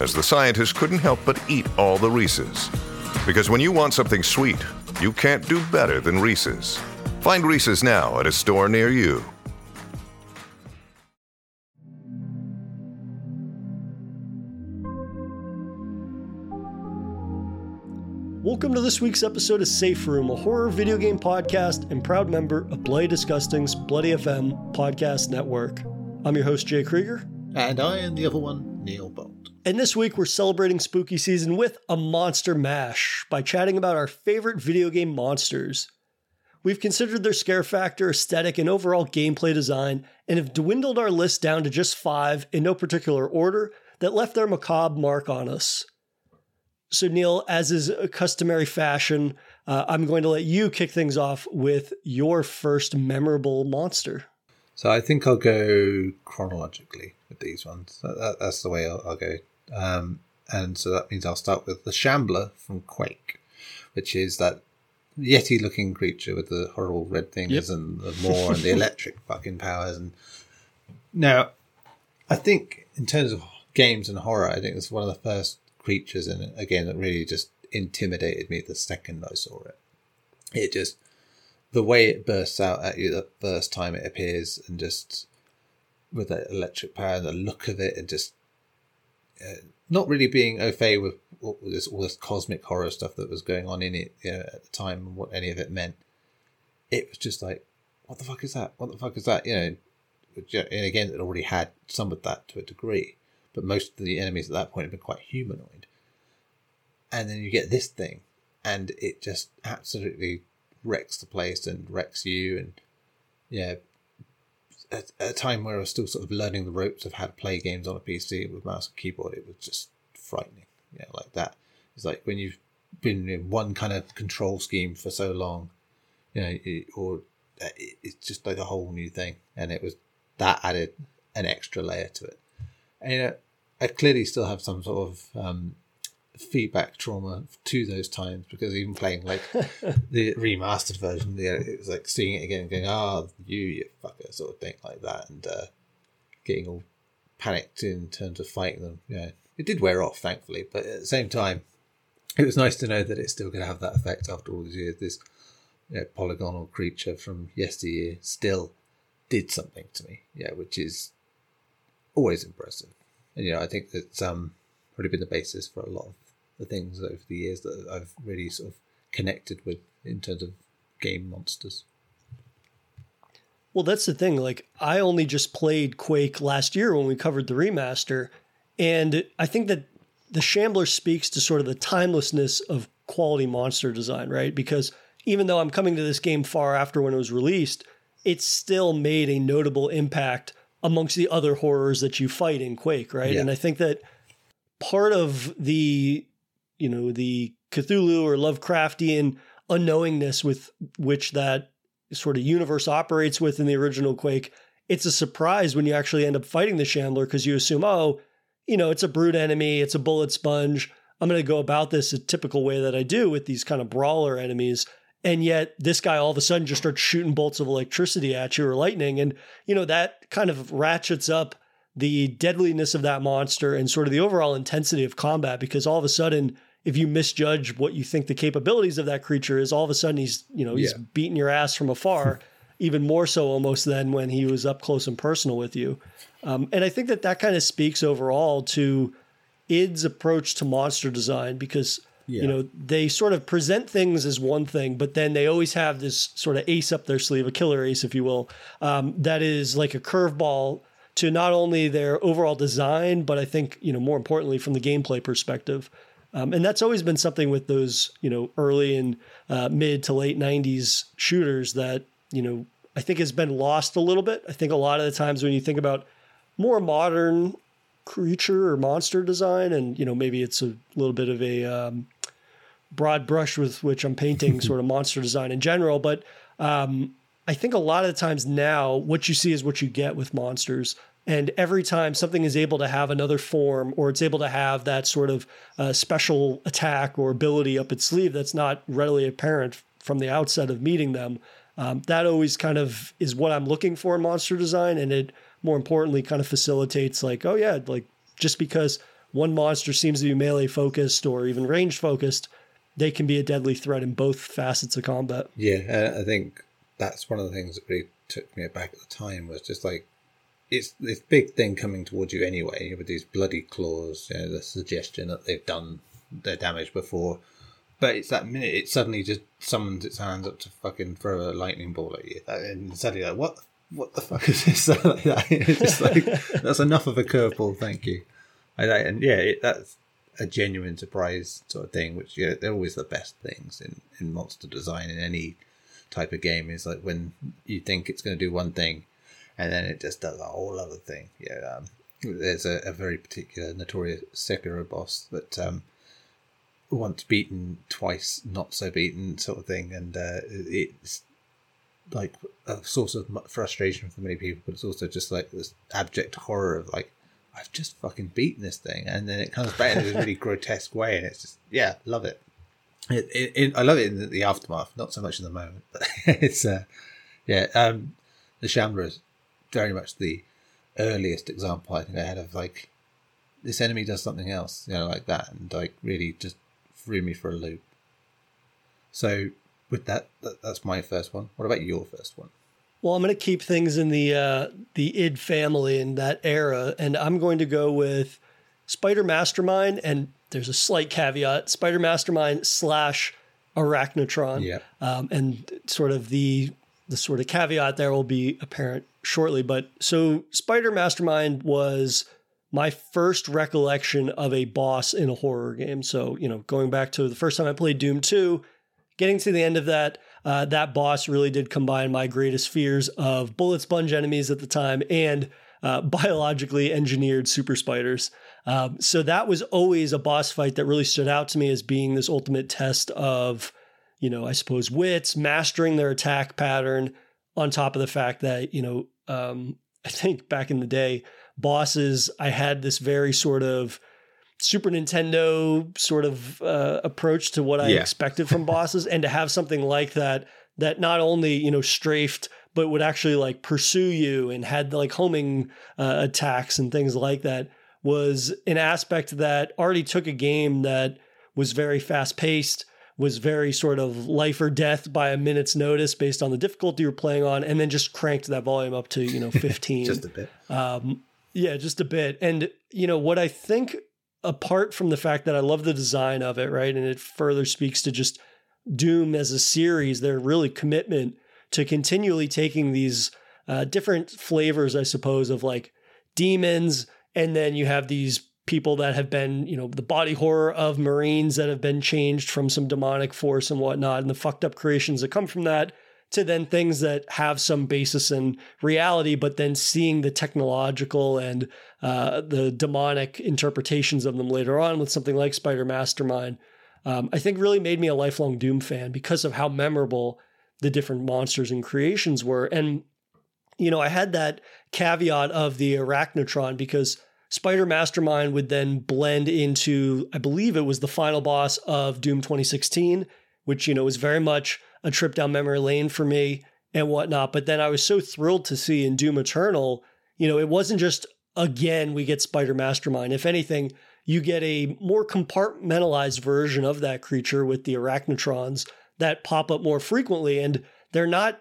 as the scientists couldn't help but eat all the Reese's. Because when you want something sweet, you can't do better than Reese's. Find Reese's now at a store near you. Welcome to this week's episode of Safe Room, a horror video game podcast and proud member of Bloody Disgusting's Bloody FM podcast network. I'm your host, Jay Krieger. And I am the other one, Neil Bolt. And this week we're celebrating spooky season with a monster mash by chatting about our favorite video game monsters. We've considered their scare factor, aesthetic, and overall gameplay design, and have dwindled our list down to just 5 in no particular order that left their macabre mark on us. So, Neil, as is a customary fashion, I'm going to let you kick things off with your first memorable monster. So I think I'll go chronologically with these ones. That's the way I'll go. And so that means I'll start with the Shambler from Quake, which is that Yeti-looking creature with the horrible red things and the maw and the electric fucking powers. And now, I think in terms of games and horror, I think it's one of the first creatures in a game that really just intimidated me the second I saw it. It just, the way it bursts out at you the first time it appears, and just with that electric power and the look of it, and just not really being au fait with all this cosmic horror stuff that was going on in it, you know, at the time and what any of it meant. It was just like, what the fuck is that? What the fuck is that? You know, and again, it already had some of that to a degree, but most of the enemies at that point have been quite humanoid. And then you get this thing, and it just absolutely wrecks the place and wrecks you. And yeah, at a time where I was still sort of learning the ropes of how to play games on a PC with mouse and keyboard, it was just frightening. Yeah, like that. It's like when you've been in one kind of control scheme for so long, you know, it's just like a whole new thing. And it was that added an extra layer to it. And, you know, I clearly still have some sort of feedback trauma to those times, because even playing like the remastered version, you know, it was like seeing it again and going, "Ah, you fucker," sort of thing like that, and getting all panicked in terms of fighting them. You know, it did wear off, thankfully, but at the same time, it was nice to know that it's still going to have that effect after all these years. This, you know, polygonal creature from yesteryear still did something to me, yeah, which is always impressive. And, you know, I think that's probably been the basis for a lot of the things over the years that I've really sort of connected with in terms of game monsters. Well, that's the thing. Like, I only just played Quake last year when we covered the remaster, and I think that the Shambler speaks to sort of the timelessness of quality monster design, right? Because even though I'm coming to this game far after when it was released, it still made a notable impact amongst the other horrors that you fight in Quake, right? Yeah. And I think that part of the, you know, the Cthulhu or Lovecraftian unknowingness with which that sort of universe operates with in the original Quake, it's a surprise when you actually end up fighting the Shambler, because you assume, oh, you know, it's a brute enemy, it's a bullet sponge, I'm going to go about this a typical way that I do with these kind of brawler enemies. And yet this guy all of a sudden just starts shooting bolts of electricity at you, or lightning. And, you know, that kind of ratchets up the deadliness of that monster and sort of the overall intensity of combat, because all of a sudden, if you misjudge what you think the capabilities of that creature is, all of a sudden he's beating your ass from afar, even more so almost than when he was up close and personal with you. And I think that kind of speaks overall to id's approach to monster design, because they sort of present things as one thing, but then they always have this sort of ace up their sleeve, a killer ace, if you will, that is like a curveball to not only their overall design, but I think, more importantly from the gameplay perspective. And that's always been something with those, early and mid to late 90s shooters that, I think has been lost a little bit. I think a lot of the times when you think about more modern creature or monster design, and, maybe it's a little bit of a broad brush with which I'm painting sort of monster design in general, but I think a lot of the times now what you see is what you get with monsters. And every time something is able to have another form, or it's able to have that sort of special attack or ability up its sleeve that's not readily apparent from the outset of meeting them, that always kind of is what I'm looking for in monster design. And it, more importantly, kind of facilitates just because one monster seems to be melee focused or even range focused, they can be a deadly threat in both facets of combat. Yeah, I think that's one of the things that really took me aback at the time, was just like, it's this big thing coming towards you anyway with these bloody claws, the suggestion that they've done their damage before. But it's that minute it suddenly just summons its hands up to fucking throw a lightning bolt at you. And suddenly you're like, what the fuck is this? It's just like, that's enough of a curveball, thank you. That's a genuine surprise sort of thing, which they're always the best things in monster design in any type of game, is like when you think it's going to do one thing, and then it just does a whole other thing. Yeah, there's a very particular notorious Sekiro boss that once beaten, twice not so beaten sort of thing. And it's like a source of frustration for many people, but it's also just like this abject horror of like, I've just fucking beaten this thing. And then it comes back in this really grotesque way. And it's just, love it. I love it in the aftermath, not so much in the moment. But it's, the Shambler is very much the earliest example I think I had of like, this enemy does something else, like that, and like really just threw me for a loop. So with that's my first one. What about your first one? Well, I'm going to keep things in the id family in that era, and I'm going to go with Spider Mastermind, and there's a slight caveat, Spider Mastermind / Arachnotron. Yeah. And sort of the sort of caveat there will be apparent shortly. But so Spider Mastermind was my first recollection of a boss in a horror game. So, going back to the first time I played Doom 2, getting to the end of that, that boss really did combine my greatest fears of bullet sponge enemies at the time and biologically engineered super spiders. So that was always a boss fight that really stood out to me as being this ultimate test of, I suppose, wits, mastering their attack pattern, on top of the fact that, I think back in the day, bosses, I had this very sort of Super Nintendo sort of approach to what I expected from bosses. And to have something like that not only, strafed, but would actually like pursue you and had like homing attacks and things like that, was an aspect that already took a game that was very fast paced, was very sort of life or death by a minute's notice based on the difficulty you're playing on, and then just cranked that volume up to, 15. Just a bit. Just a bit. And, what I think, apart from the fact that I love the design of it, right, and it further speaks to just Doom as a series, their really commitment to continually taking these different flavors, I suppose, of like demons, and then you have these people that have been, the body horror of Marines that have been changed from some demonic force and whatnot, and the fucked up creations that come from that, to then things that have some basis in reality, but then seeing the technological and the demonic interpretations of them later on with something like Spider Mastermind, I think really made me a lifelong Doom fan because of how memorable the different monsters and creations were. And, I had that caveat of the Arachnotron because Spider Mastermind would then blend into, I believe it was the final boss of Doom 2016, which, was very much a trip down memory lane for me and whatnot. But then I was so thrilled to see in Doom Eternal, it wasn't just again, we get Spider Mastermind. If anything, you get a more compartmentalized version of that creature with the Arachnotrons that pop up more frequently. And they're not,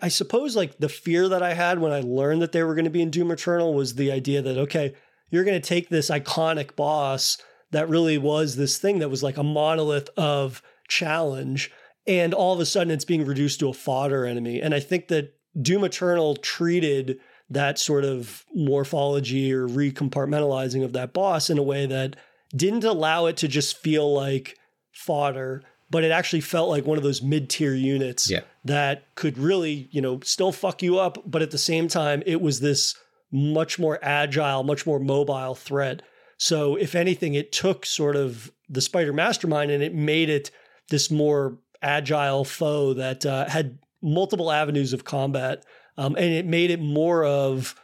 I suppose, like the fear that I had when I learned that they were going to be in Doom Eternal was the idea that, okay, you're going to take this iconic boss that really was this thing that was like a monolith of challenge, and all of a sudden it's being reduced to a fodder enemy. And I think that Doom Eternal treated that sort of morphology or recompartmentalizing of that boss in a way that didn't allow it to just feel like fodder, but it actually felt like one of those mid-tier units that could really, you know, still fuck you up. But at the same time, it was this much more agile, much more mobile threat. So if anything, it took sort of the Spider Mastermind and it made it this more agile foe that had multiple avenues of combat. And it made it more of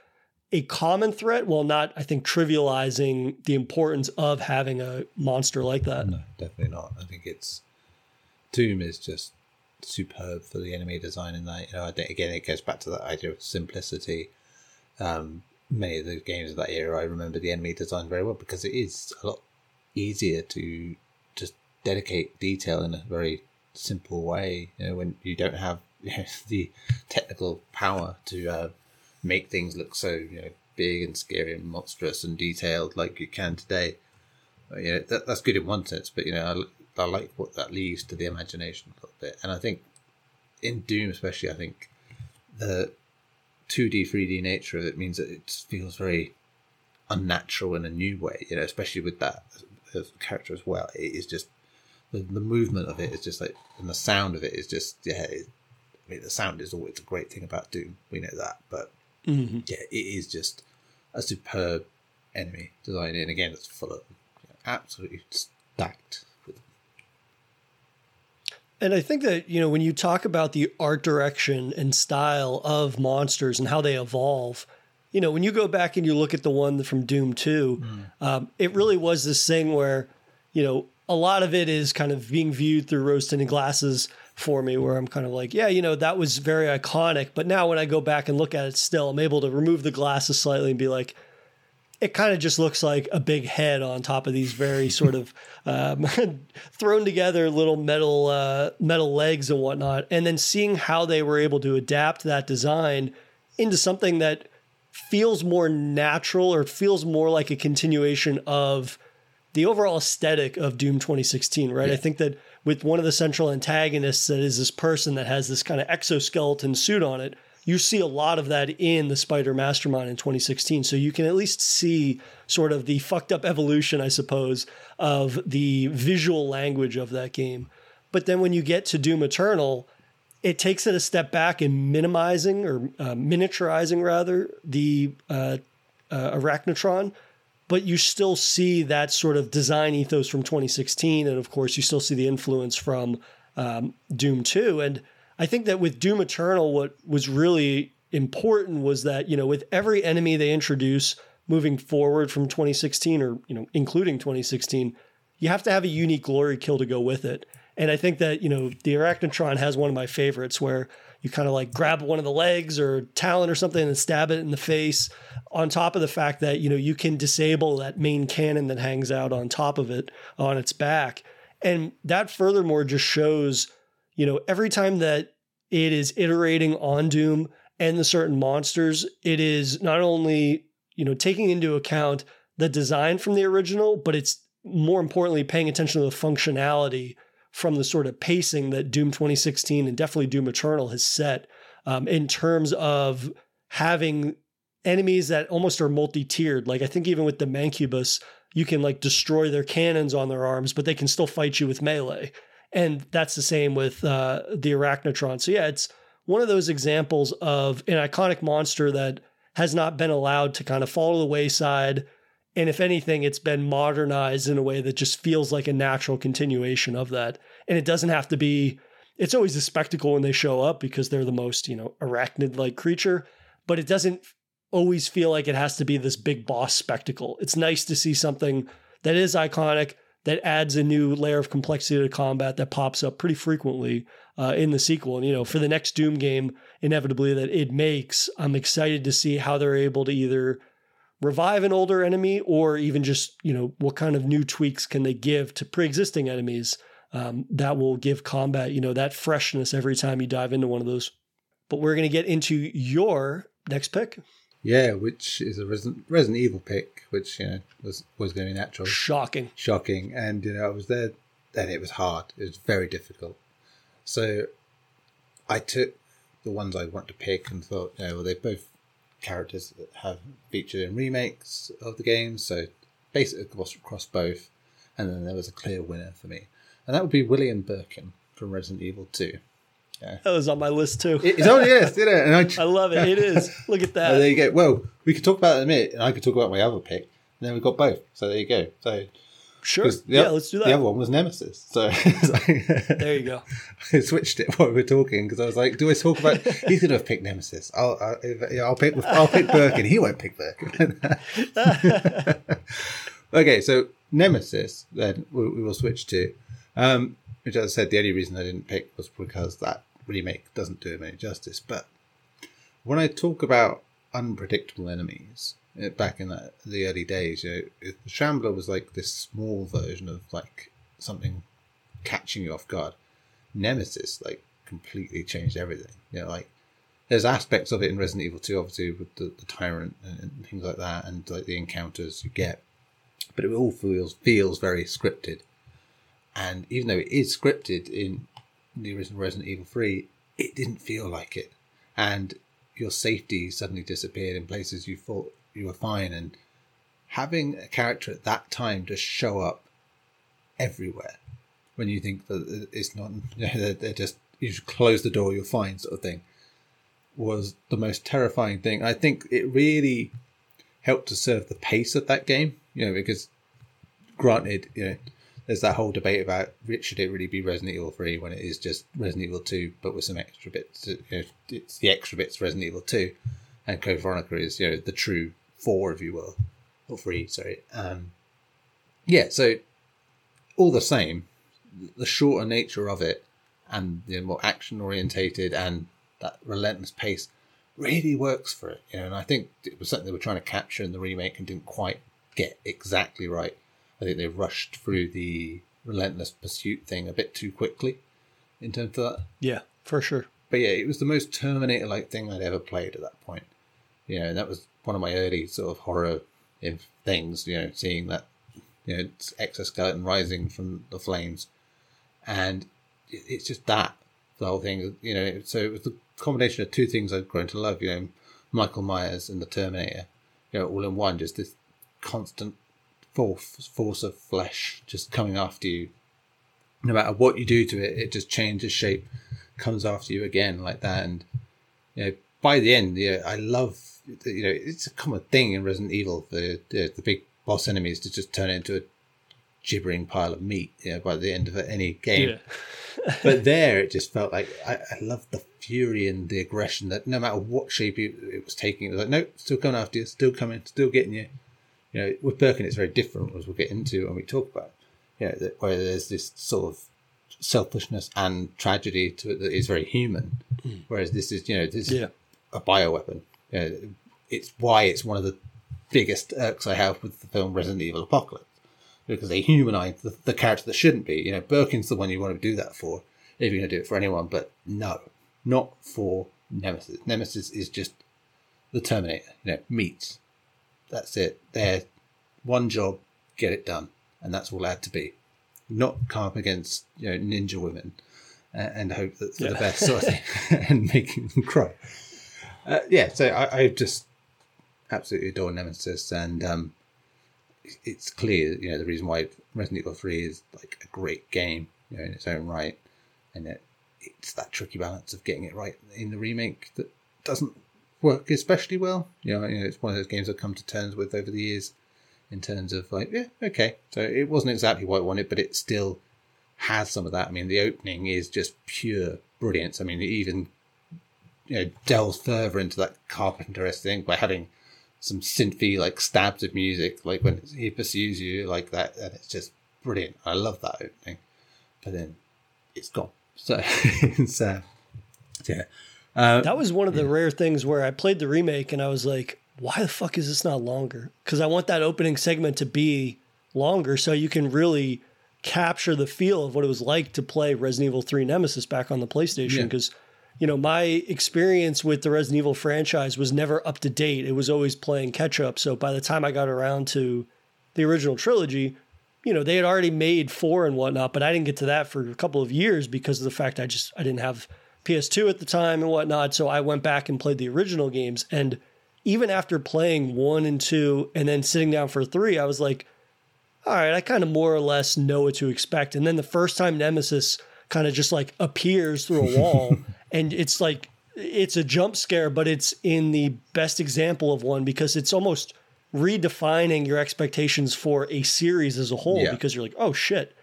a common threat while not, I think, trivializing the importance of having a monster like that. No, definitely not. I think it's Doom is just superb for the enemy design in that. You know, again, it goes back to that idea of simplicity. Many of the games of that era, I remember the enemy design very well because it is a lot easier to just dedicate detail in a very simple way. You know, when you don't have the technical power to make things look so, you know, big and scary and monstrous and detailed like you can today. You know, that's good in one sense, but you know, I like what that leaves to the imagination a little bit. And I think in Doom especially, I think the 2D, 3D nature of it means that it feels very unnatural in a new way, you know, especially with that character as well. It is just, the movement of it is just like, and the sound of it is just, I mean, the sound is always a great thing about Doom. We know that, but it is just a superb enemy design. And again, it's full of absolutely stacked. And I think that, you know, when you talk about the art direction and style of monsters and how they evolve, you know, when you go back and you look at the one from Doom 2, it really was this thing where, you know, a lot of it is kind of being viewed through rose-tinted glasses for me, where I'm kind of like, yeah, you know, that was very iconic. But now when I go back and look at it still, I'm able to remove the glasses slightly and be like, it kind of just looks like a big head on top of these very sort of thrown together little metal legs and whatnot. And then seeing how they were able to adapt that design into something that feels more natural or feels more like a continuation of the overall aesthetic of Doom 2016, right? Yeah. I think that with one of the central antagonists that is this person that has this kind of exoskeleton suit on it, you see a lot of that in the Spider Mastermind in 2016. So you can at least see sort of the fucked up evolution, I suppose, of the visual language of that game. But then when you get to Doom Eternal, it takes it a step back in minimizing or miniaturizing rather the Arachnotron, but you still see that sort of design ethos from 2016. And of course you still see the influence from Doom 2. And I think that with Doom Eternal, what was really important was that, you know, with every enemy they introduce moving forward from 2016 or, you know, including 2016, you have to have a unique glory kill to go with it. And I think that, you know, the Arachnotron has one of my favorites where you kind of like grab one of the legs or talon or something and stab it in the face, on top of the fact that, you know, you can disable that main cannon that hangs out on top of it on its back. And that furthermore just shows, you know, every time that it is iterating on Doom and the certain monsters, it is not only, you know, taking into account the design from the original, but it's more importantly paying attention to the functionality from the sort of pacing that Doom 2016 and definitely Doom Eternal has set in terms of having enemies that almost are multi-tiered. Like I think even with the Mancubus, you can like destroy their cannons on their arms, but they can still fight you with melee. And that's the same with the Arachnotron. So yeah, it's one of those examples of an iconic monster that has not been allowed to kind of fall to the wayside. And if anything, it's been modernized in a way that just feels like a natural continuation of that. And it doesn't have to be, it's always a spectacle when they show up because they're the most, you know, arachnid-like creature, but it doesn't always feel like it has to be this big boss spectacle. It's nice to see something that is iconic, that adds a new layer of complexity to combat that pops up pretty frequently in the sequel. And, you know, for the next Doom game, inevitably that it makes, I'm excited to see how they're able to either revive an older enemy, or even just, you know, what kind of new tweaks can they give to pre-existing enemies that will give combat, you know, that freshness every time you dive into one of those. But we're going to get into your next pick. Yeah, which is a Resident Evil pick, which, you know, was going to be natural. Shocking. And, you know, I was there, and it was hard. It was very difficult. So I took the ones I want to pick and thought, you know, well, they're both characters that have featured in remakes of the game, so basically across both. And then there was a clear winner for me. And that would be William Birkin from Resident Evil 2. Yeah. That was on my list too. It's on the list, you know. And I love it. It is. Look at that. There you go. Well, we could talk about it in a minute, and I could talk about my other pick. And then we got both. So there you go. So sure. Yeah, let's do that. The other one was Nemesis. So there you go. I switched it while we were talking because I was like, "Do I talk about? He's going to have picked Nemesis. I'll pick Birkin. He won't pick Birkin." Okay, so Nemesis. Then we will switch to. Which, as I said, the only reason I didn't pick was because that remake doesn't do him any justice. But when I talk about unpredictable enemies back in the early days, you know, Shambler was like this small version of like something catching you off guard. Nemesis like completely changed everything. You know, like there's aspects of it in Resident Evil 2, obviously with the tyrant and things like that, and like the encounters you get, but it all feels very scripted. And even though it is scripted in the original Resident Evil 3, it didn't feel like it. And your safety suddenly disappeared in places you thought you were fine. And having a character at that time just show up everywhere when you think that it's not, you know, they're just, you should close the door, you're fine, sort of thing, was the most terrifying thing. I think it really helped to serve the pace of that game, you know, because granted, you know, there's that whole debate about should it really be Resident Evil 3 when it is just Resident Evil 2, but with some extra bits. You know, it's the extra bits Resident Evil 2, and Code Veronica is, you know, the true 4, if you will, or 3. Sorry. Yeah. So all the same, the shorter nature of it, and the more action orientated, and that relentless pace really works for it. You know, and I think it was something they were trying to capture in the remake and didn't quite get exactly right. I think they rushed through the relentless pursuit thing a bit too quickly in terms of that. Yeah, for sure. But yeah, it was the most Terminator-like thing I'd ever played at that point. You know, and that was one of my early sort of horror things, you know, seeing that, you know, exoskeleton rising from the flames. And it's just that, the whole thing, you know. So it was the combination of two things I'd grown to love, you know, Michael Myers and the Terminator, you know, all in one, just this constant force of flesh just coming after you. No matter what you do to it, it just changes shape, comes after you again like that. And you know, by the end, you know, I love, you know, it's a common thing in Resident Evil for, you know, the big boss enemies to just turn into a gibbering pile of meat, you know, by the end of any game. Yeah. But there, it just felt like I loved the fury and the aggression that no matter what shape it was taking, it was like, nope, still coming after you, still coming, still getting you. You know, with Birkin, it's very different, as we'll get into when we talk about it, you know, that where there's this sort of selfishness and tragedy to it that is very human. Mm. Whereas this is, you know, this is a bioweapon. You know, it's why it's one of the biggest irks I have with the film Resident Evil Apocalypse, because they humanize the character that shouldn't be. You know, Birkin's the one you want to do that for, if you're going to do it for anyone, but no, not for Nemesis. Nemesis is just the Terminator, you know, meat. That's it. There, one job, get it done, and that's all it had to be. Not come up against, you know, ninja women and hope that for the best sort of thing and making them cry. So I just absolutely adore Nemesis, and it's clear, you know, the reason why Resident Evil 3 is like a great game, you know, in its own right, and it's that tricky balance of getting it right in the remake that doesn't work especially well. You know, it's one of those games I've come to terms with over the years in terms of like, yeah, okay. So it wasn't exactly what I wanted, but it still has some of that. I mean, the opening is just pure brilliance. I mean, it even, you know, delves further into that Carpenter-esque thing by having some synthy like stabs of music, like when he pursues you like that, and it's just brilliant. I love that opening, but then it's gone. So it's yeah. That was one of the rare things where I played the remake and I was like, why the fuck is this not longer? Because I want that opening segment to be longer so you can really capture the feel of what it was like to play Resident Evil 3 Nemesis back on the PlayStation. Because, you know, my experience with the Resident Evil franchise was never up to date. It was always playing catch up. So by the time I got around to the original trilogy, you know, they had already made 4 and whatnot, but I didn't get to that for a couple of years because of the fact I didn't have PS2 at the time and whatnot. So I went back and played the original games. And even after playing 1 and 2 and then sitting down for 3, I was like, all right, I kind of more or less know what to expect. And then the first time Nemesis kind of just like appears through a wall and it's like, it's a jump scare, but it's in the best example of one because it's almost redefining your expectations for a series as a whole, because you're like, oh shit,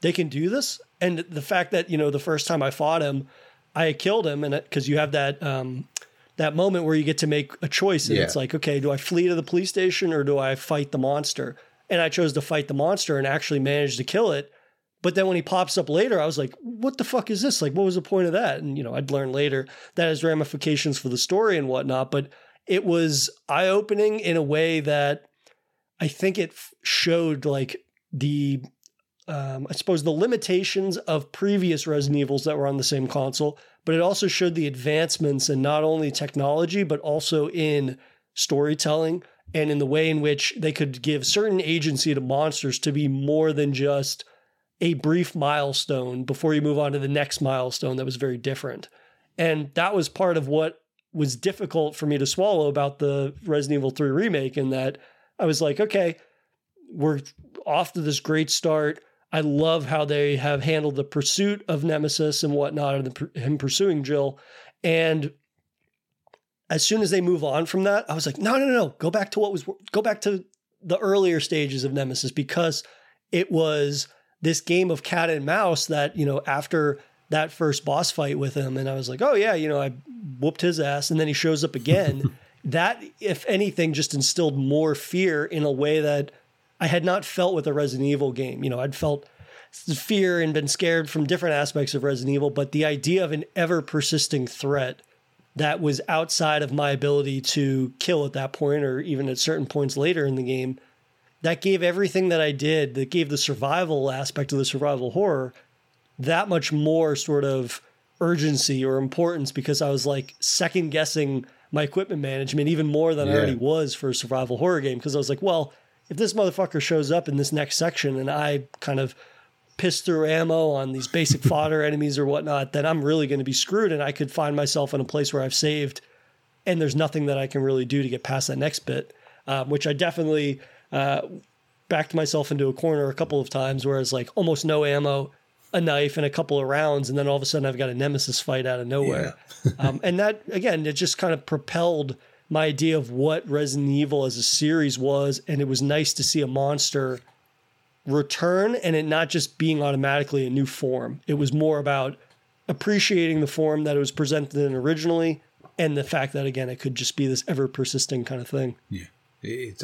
they can do this. And the fact that, you know, the first time I fought him, I killed him. And because you have that, that moment where you get to make a choice and it's like, okay, do I flee to the police station or do I fight the monster? And I chose to fight the monster and actually managed to kill it. But then when he pops up later, I was like, what the fuck is this? Like, what was the point of that? And, you know, I'd learn later that has ramifications for the story and whatnot, but it was eye-opening in a way that I think it showed like the, I suppose the limitations of previous Resident Evils that were on the same console, but it also showed the advancements in not only technology, but also in storytelling and in the way in which they could give certain agency to monsters to be more than just a brief milestone before you move on to the next milestone that was very different. And that was part of what was difficult for me to swallow about the Resident Evil 3 remake, in that I was like, okay, we're off to this great start. I love how they have handled the pursuit of Nemesis and whatnot, and him pursuing Jill. And as soon as they move on from that, I was like, no, go back to the earlier stages of Nemesis, because it was this game of cat and mouse that, you know, after that first boss fight with him, and I was like, oh yeah, you know, I whooped his ass, and then he shows up again. That, if anything, just instilled more fear in a way that I had not felt with a Resident Evil game. You know, I'd felt fear and been scared from different aspects of Resident Evil, but the idea of an ever persisting threat that was outside of my ability to kill at that point, or even at certain points later in the game, that gave everything that I did, that gave the survival aspect of the survival horror that much more sort of urgency or importance, because I was like second guessing my equipment management even more than I already was for a survival horror game. Because I was like, well, if this motherfucker shows up in this next section and I kind of piss through ammo on these basic fodder enemies or whatnot, then I'm really going to be screwed, and I could find myself in a place where I've saved and there's nothing that I can really do to get past that next bit, which I definitely backed myself into a corner a couple of times where it's like almost no ammo, a knife, and a couple of rounds, and then all of a sudden I've got a Nemesis fight out of nowhere. And that, again, it just kind of propelled my idea of what Resident Evil as a series was, and it was nice to see a monster return and it not just being automatically a new form. It was more about appreciating the form that it was presented in originally, and the fact that, again, it could just be this ever persisting kind of thing. Yeah, it's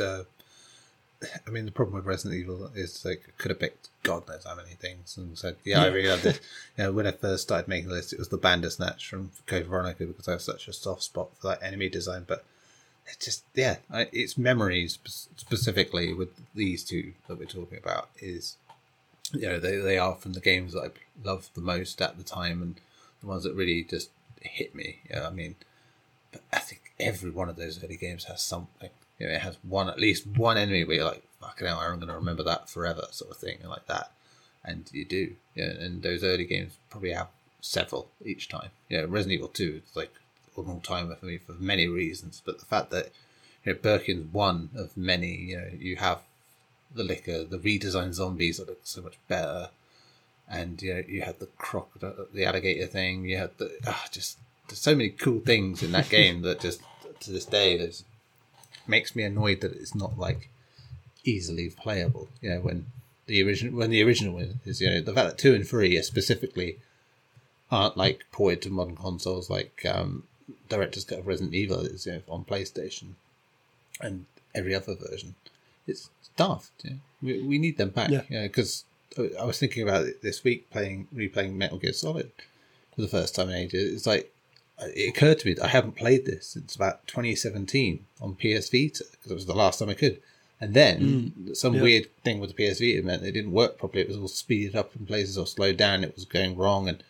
I mean, the problem with Resident Evil is like I could have picked God knows how many things, and so yeah. I really loved it. You know, when I first started making the list, it was the Bandersnatch from Code Veronica, because I have such a soft spot for that enemy design, but. It's just, it's memories specifically with these two that we're talking about is, you know, they are from the games that I loved the most at the time and the ones that really just hit me. You know, I mean, but I think every one of those early games has something. You know, it has at least one enemy where you're like, fucking hell, I'm going to remember that forever, sort of thing, and like that. And you do. You know, and those early games probably have several each time. You know, Resident Evil 2, it's like, long time for me for many reasons, but the fact that, you know, Birkin's one of many. You know, you have the liquor, the redesigned zombies that look so much better, and you know, you had the crocodile, the alligator thing. You had the just there's so many cool things in that game that just to this day makes me annoyed that it's not like easily playable. You know, when the original is, you know, the fact that 2 and 3 are specifically aren't like ported to modern consoles like Director's Cut of Resident Evil is, you know, on PlayStation and every other version. It's daft. You know? We need them back. Because yeah. You know, I was thinking about it this week, replaying Metal Gear Solid for the first time in ages. It's like it occurred to me that I haven't played this since about 2017 on PS Vita, because it was the last time I could. And then weird thing with the PS Vita meant it didn't work properly. It was all speeded up in places or slowed down. It was going wrong and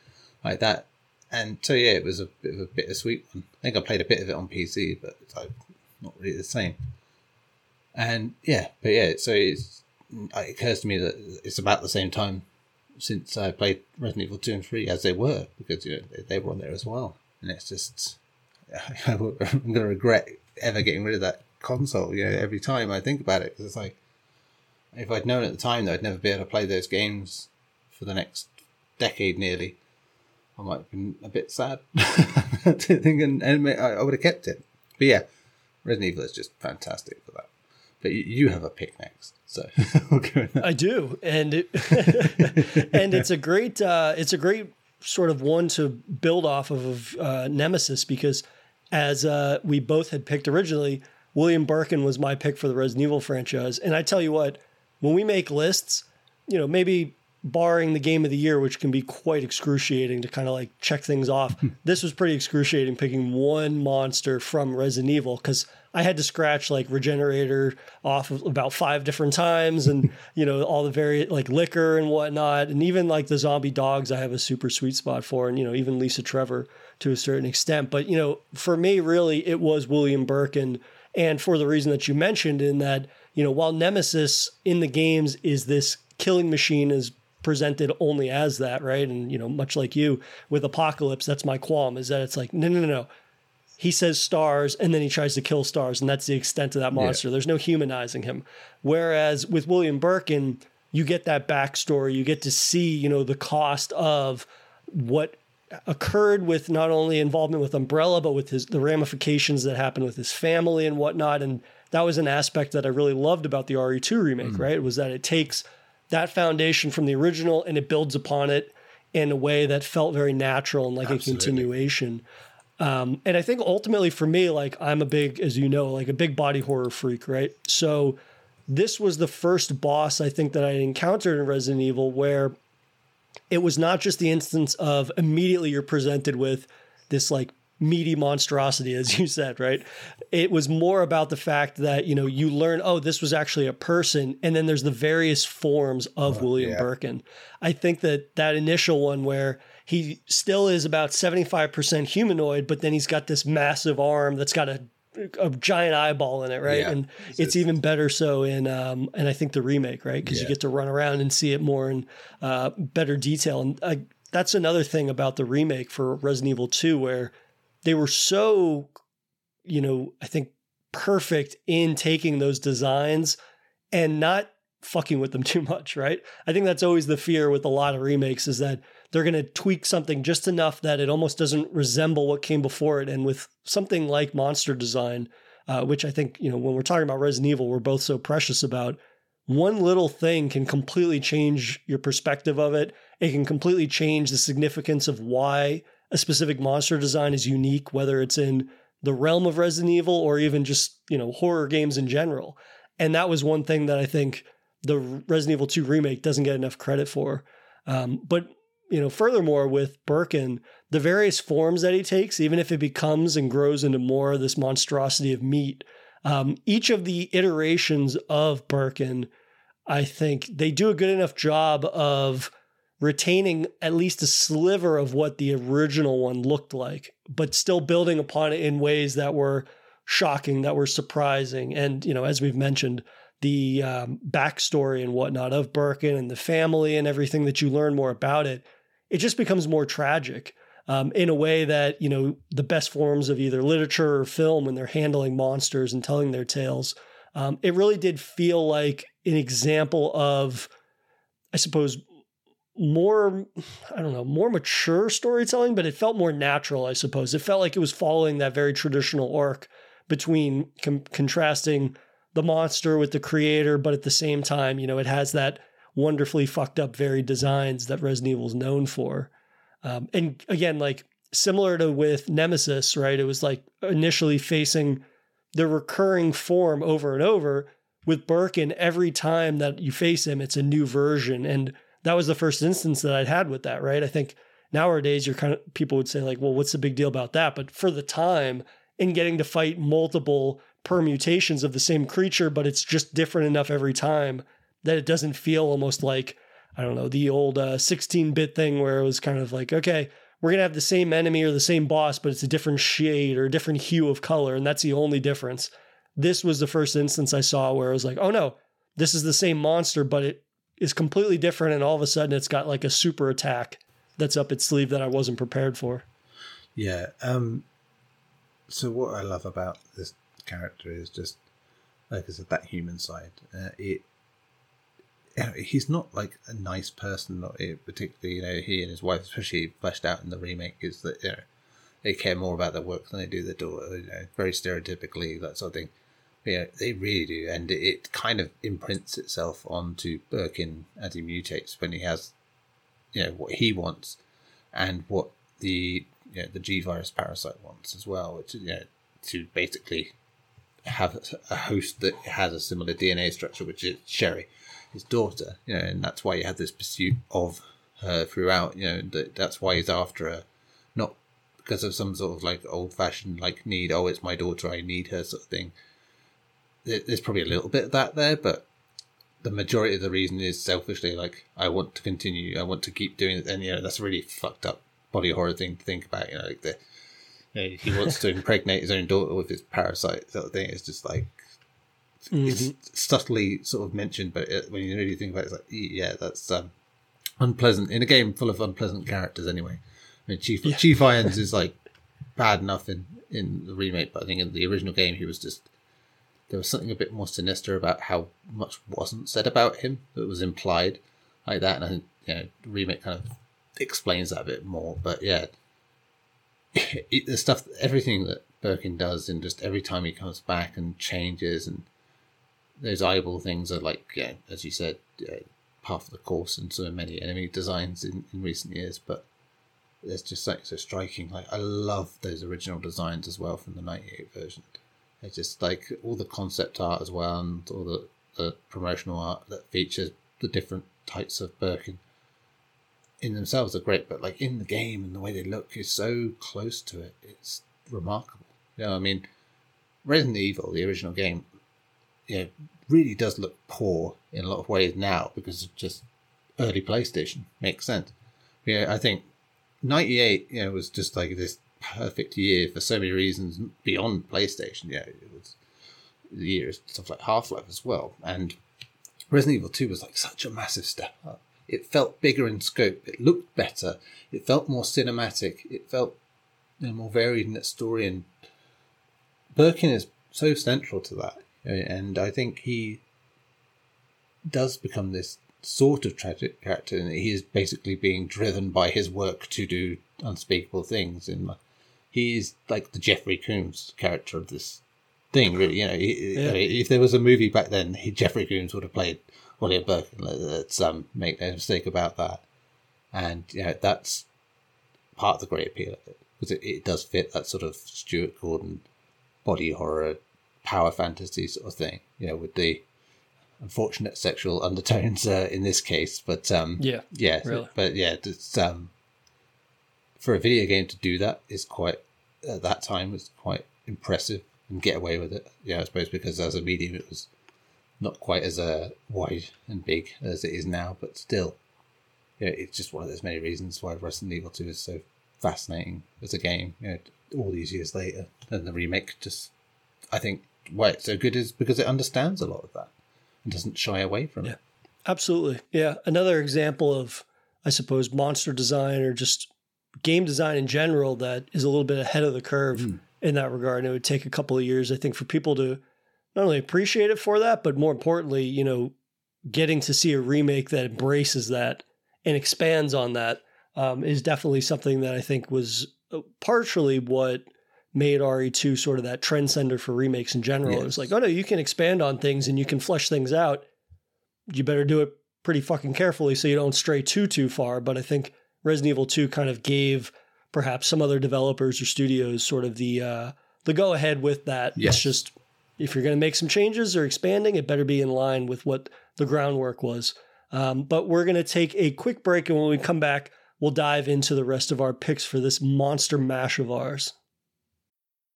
like that. And so, yeah, it was a bit of a bittersweet one. I think I played a bit of it on PC, but it's like not really the same. And, yeah, but, yeah, so it occurs to me that it's about the same time since I played Resident Evil 2 and 3 as they were, because, you know, they were on there as well. And it's just, I'm going to regret ever getting rid of that console, you know, every time I think about it. Because it's like, if I'd known at the time that I'd never be able to play those games for the next decade nearly, I might have been a bit sad. And I would have kept it. But yeah, Resident Evil is just fantastic for that. But you have a pick next, so we'll go with that. I do, and it's a great sort of one to build off of Nemesis, because as we both had picked originally, William Birkin was my pick for the Resident Evil franchise. And I tell you what, when we make lists, you know, maybe barring the game of the year, which can be quite excruciating to kind of like check things off, this was pretty excruciating picking one monster from Resident Evil, because I had to scratch like Regenerator off of about 5 different times, and you know, all the various like Liquor and whatnot, and even like the zombie dogs I have a super sweet spot for, and you know, even Lisa Trevor to a certain extent. But you know, for me really it was William Birkin, and for the reason that you mentioned, in that, you know, while Nemesis in the games is this killing machine, is presented only as that, right? And you know, much like you with Apocalypse, that's my qualm, is that it's like no, he says stars and then he tries to kill stars, and that's the extent of that monster. There's no humanizing him. Whereas with William Birkin, you get that backstory, you get to see, you know, the cost of what occurred with not only involvement with Umbrella, but with the ramifications that happened with his family and whatnot. And that was an aspect that I really loved about the RE2 remake, right? Was that it takes that foundation from the original and it builds upon it in a way that felt very natural and like a continuation. And I think ultimately for me, like I'm a big, as you know, like a big body horror freak, right? So this was the first boss I think that I encountered in Resident Evil where it was not just the instance of immediately you're presented with this like meaty monstrosity, as you said, right? It was more about the fact that, you know, you learn, oh, this was actually a person. And then there's the various forms of William Birkin. I think that initial one where he still is about 75% humanoid, but then he's got this massive arm that's got a giant eyeball in it, right? Yeah. And it's even better so in, and I think the remake, right? Because you get to run around and see it more in better detail. And that's another thing about the remake for Resident Evil 2, where they were so, you know, I think perfect in taking those designs and not fucking with them too much, right? I think that's always the fear with a lot of remakes, is that they're going to tweak something just enough that it almost doesn't resemble what came before it. And with something like monster design, which I think, you know, when we're talking about Resident Evil, we're both so precious about, one little thing can completely change your perspective of it. It can completely change the significance of why a specific monster design is unique, whether it's in the realm of Resident Evil or even just, you know, horror games in general. And that was one thing that I think the Resident Evil 2 remake doesn't get enough credit for. But, you know, furthermore, with Birkin, the various forms that he takes, even if it becomes and grows into more of this monstrosity of meat, each of the iterations of Birkin, I think they do a good enough job of retaining at least a sliver of what the original one looked like, but still building upon it in ways that were shocking, that were surprising. And, you know, as we've mentioned, the backstory and whatnot of Birkin and the family and everything that you learn more about it, it just becomes more tragic in a way that, you know, the best forms of either literature or film, when they're handling monsters and telling their tales, it really did feel like an example of, I suppose, more mature storytelling, but it felt more natural, I suppose. It felt like it was following that very traditional arc between contrasting the monster with the creator, but at the same time, you know, it has that wonderfully fucked up varied designs that Resident Evil is known for. And again, like similar to with Nemesis, right? It was like initially facing the recurring form over and over. With Birkin, every time that you face him, it's a new version. And that was the first instance that I'd had with that, right? I think nowadays you're kind of, people would say like, well, what's the big deal about that? But for the time, in getting to fight multiple permutations of the same creature, but it's just different enough every time that it doesn't feel almost like, I don't know, the old 16-bit thing where it was kind of like, okay, we're going to have the same enemy or the same boss, but it's a different shade or a different hue of color, and that's the only difference. This was the first instance I saw where I was like, oh no, this is the same monster, but it is completely different, and all of a sudden it's got like a super attack that's up its sleeve that I wasn't prepared for. Yeah. So what I love about this character is just, like I said, that human side. He's not like a nice person, particularly, you know, he and his wife, especially fleshed out in the remake, is that, you know, they care more about their work than they do their daughter, you know, very stereotypically, that sort of thing. But, you know, they really do, and it kind of imprints itself onto Birkin as he mutates when he has, you know, what he wants and what the, you know, the G-virus parasite wants as well, which, you know, to basically have a host that has a similar DNA structure, which is Sherry, his daughter, you know, and that's why you have this pursuit of her throughout, you know, that's why he's after her, not because of some sort of like old-fashioned like need, oh, it's my daughter, I need her sort of thing. There's probably a little bit of that there, but the majority of the reason is selfishly like, I want to continue, I want to keep doing it, and, you know, that's a really fucked up body horror thing to think about, you know, like the, you know, he wants to impregnate his own daughter with his parasite sort of thing. It's just like, it's subtly sort of mentioned, but when you really think about it, it's like, yeah, that's unpleasant in a game full of unpleasant characters anyway. I mean, Chief Irons is like bad enough in the remake, but I think in the original game he was just, there was something a bit more sinister about how much wasn't said about him, that was implied like that, and I think, you know, the remake kind of explains that a bit more. But yeah, the stuff, everything that Birkin does, and just every time he comes back and changes, and those eyeball things are like, yeah, as you said, half of the course in so many enemy designs in recent years. But there's just like so striking. Like, I love those original designs as well from the '98 version. It's just like all the concept art as well, and all the promotional art that features the different types of Birkin in themselves are great, but like in the game and the way they look is so close to it. It's remarkable. You know, I mean, Resident Evil, the original game, you know, really does look poor in a lot of ways now because it's just early PlayStation. Makes sense. You know, I think 98, you know, was just like this perfect year for so many reasons beyond PlayStation. You know, it was the year of stuff like Half-Life as well. And Resident Evil 2 was like such a massive step up. It felt bigger in scope. It looked better. It felt more cinematic. It felt, you know, more varied in its story. And Birkin is so central to that. And I think he does become this sort of tragic character, and he is basically being driven by his work to do unspeakable things. And he is like the Jeffrey Combs character of this thing, really. You know, if there was a movie back then, Jeffrey Combs would have played William Birkin. Let's make no mistake about that. And you know, that's part of the great appeal of it, because it does fit that sort of Stuart Gordon body horror, power fantasy sort of thing, you know, with the unfortunate sexual undertones in this case. But really. But yeah, it's, for a video game to do that is quite, at that time, was quite impressive and get away with it. Yeah, I suppose because as a medium it was not quite as wide and big as it is now, but still, you know, it's just one of those many reasons why Resident Evil 2 is so fascinating as a game, you know, all these years later. And the remake just, I think, why it's so good is because it understands a lot of that and doesn't shy away from it. Absolutely. Yeah. Another example of, I suppose, monster design or just game design in general that is a little bit ahead of the curve in that regard. And it would take a couple of years, I think, for people to not only appreciate it for that, but more importantly, you know, getting to see a remake that embraces that and expands on that is definitely something that I think was partially what made RE2 sort of that trendsender for remakes in general. Yes. It was like, oh no, you can expand on things and you can flesh things out. You better do it pretty fucking carefully so you don't stray too far. But I think Resident Evil 2 kind of gave perhaps some other developers or studios sort of the go ahead with that. Yes. It's just, if you're going to make some changes or expanding, it better be in line with what the groundwork was. But we're going to take a quick break, and when we come back, we'll dive into the rest of our picks for this monster mash of ours.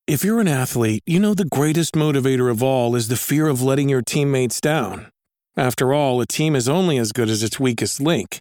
If you're an athlete, you know the greatest motivator of all is the fear of letting your teammates down. After all, a team is only as good as its weakest link,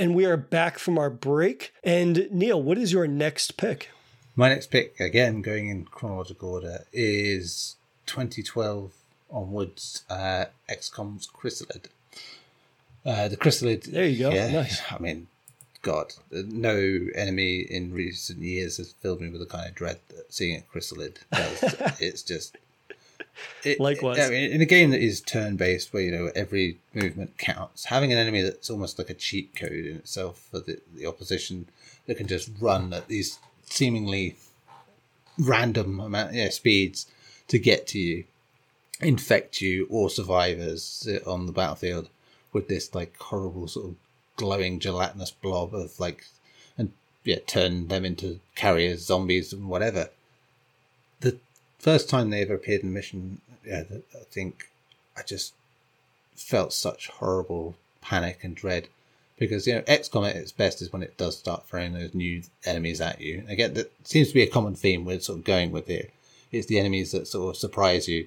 And we are back from our break. And Neil, what is your next pick? My next pick, again, going in chronological order, is 2012 onwards, XCOM's Chrysalid. The Chrysalid... There you go. Yeah, nice. I mean, God, no enemy in recent years has filled me with the kind of dread that seeing a Chrysalid does. It's just... Likewise. I mean, in a game that is turn-based, where, you know, every movement counts, having an enemy that's almost like a cheat code in itself for the opposition that can just run at these seemingly random amount, you know, speeds to get to you, infect you or survivors on the battlefield with this like horrible sort of glowing gelatinous blob of like, and yeah, turn them into carriers, zombies and whatever. First time they ever appeared in mission, yeah, I think I just felt such horrible panic and dread because, you know, XCOM at its best is when it does start throwing those new enemies at you. And again, that seems to be a common theme we're sort of going with here. It's the enemies that sort of surprise you.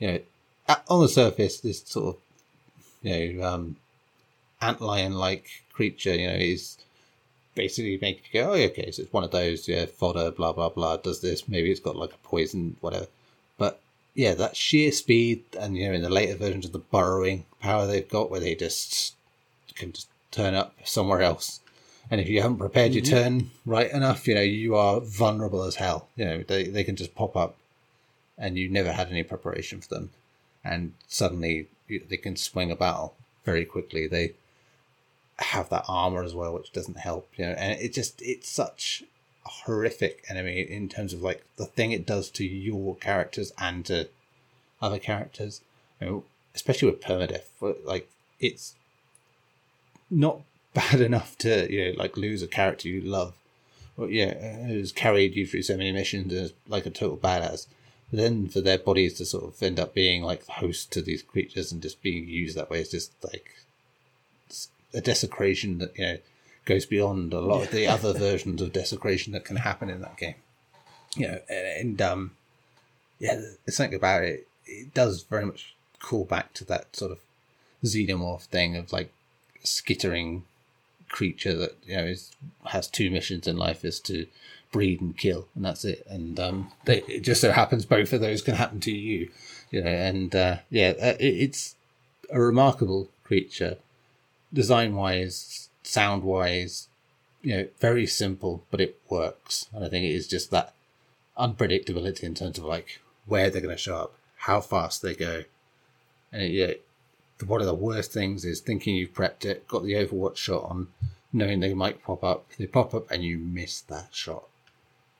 You know, on the surface, this sort of, you know, antlion-like creature, you know, is... basically make you go, oh, okay, so it's one of those, yeah, fodder, blah, blah, blah, does this, maybe it's got like a poison, whatever. But yeah, that sheer speed and, you know, in the later versions of the burrowing power they've got where they just can just turn up somewhere else. And if you haven't prepared your turn right enough, you know, you are vulnerable as hell. You know, they can just pop up and you never had any preparation for them. And suddenly they can swing a battle very quickly. They have that armor as well, which doesn't help, you know, and it just, it's such a horrific enemy in terms of like the thing it does to your characters and to other characters, you know, especially with permadeath. Like, it's not bad enough to, you know, like lose a character you love, or, you know, who's carried you through so many missions and is like a total badass, but then for their bodies to sort of end up being like the host to these creatures and just being used that way is just like a desecration that, you know, goes beyond a lot of the other versions of desecration that can happen in that game, you know. And yeah, there's something about it, it does very much call back to that sort of Xenomorph thing of like skittering creature that, you know, has two missions in life, is to breed and kill, and that's it. And it just so happens both of those can happen to you, you know. And yeah, it's a remarkable creature. Design-wise, sound-wise, you know, very simple, but it works. And I think it is just that unpredictability in terms of, like, where they're going to show up, how fast they go. And, it, you know, one of the worst things is thinking you've prepped it, got the Overwatch shot on, knowing they might pop up. They pop up and you miss that shot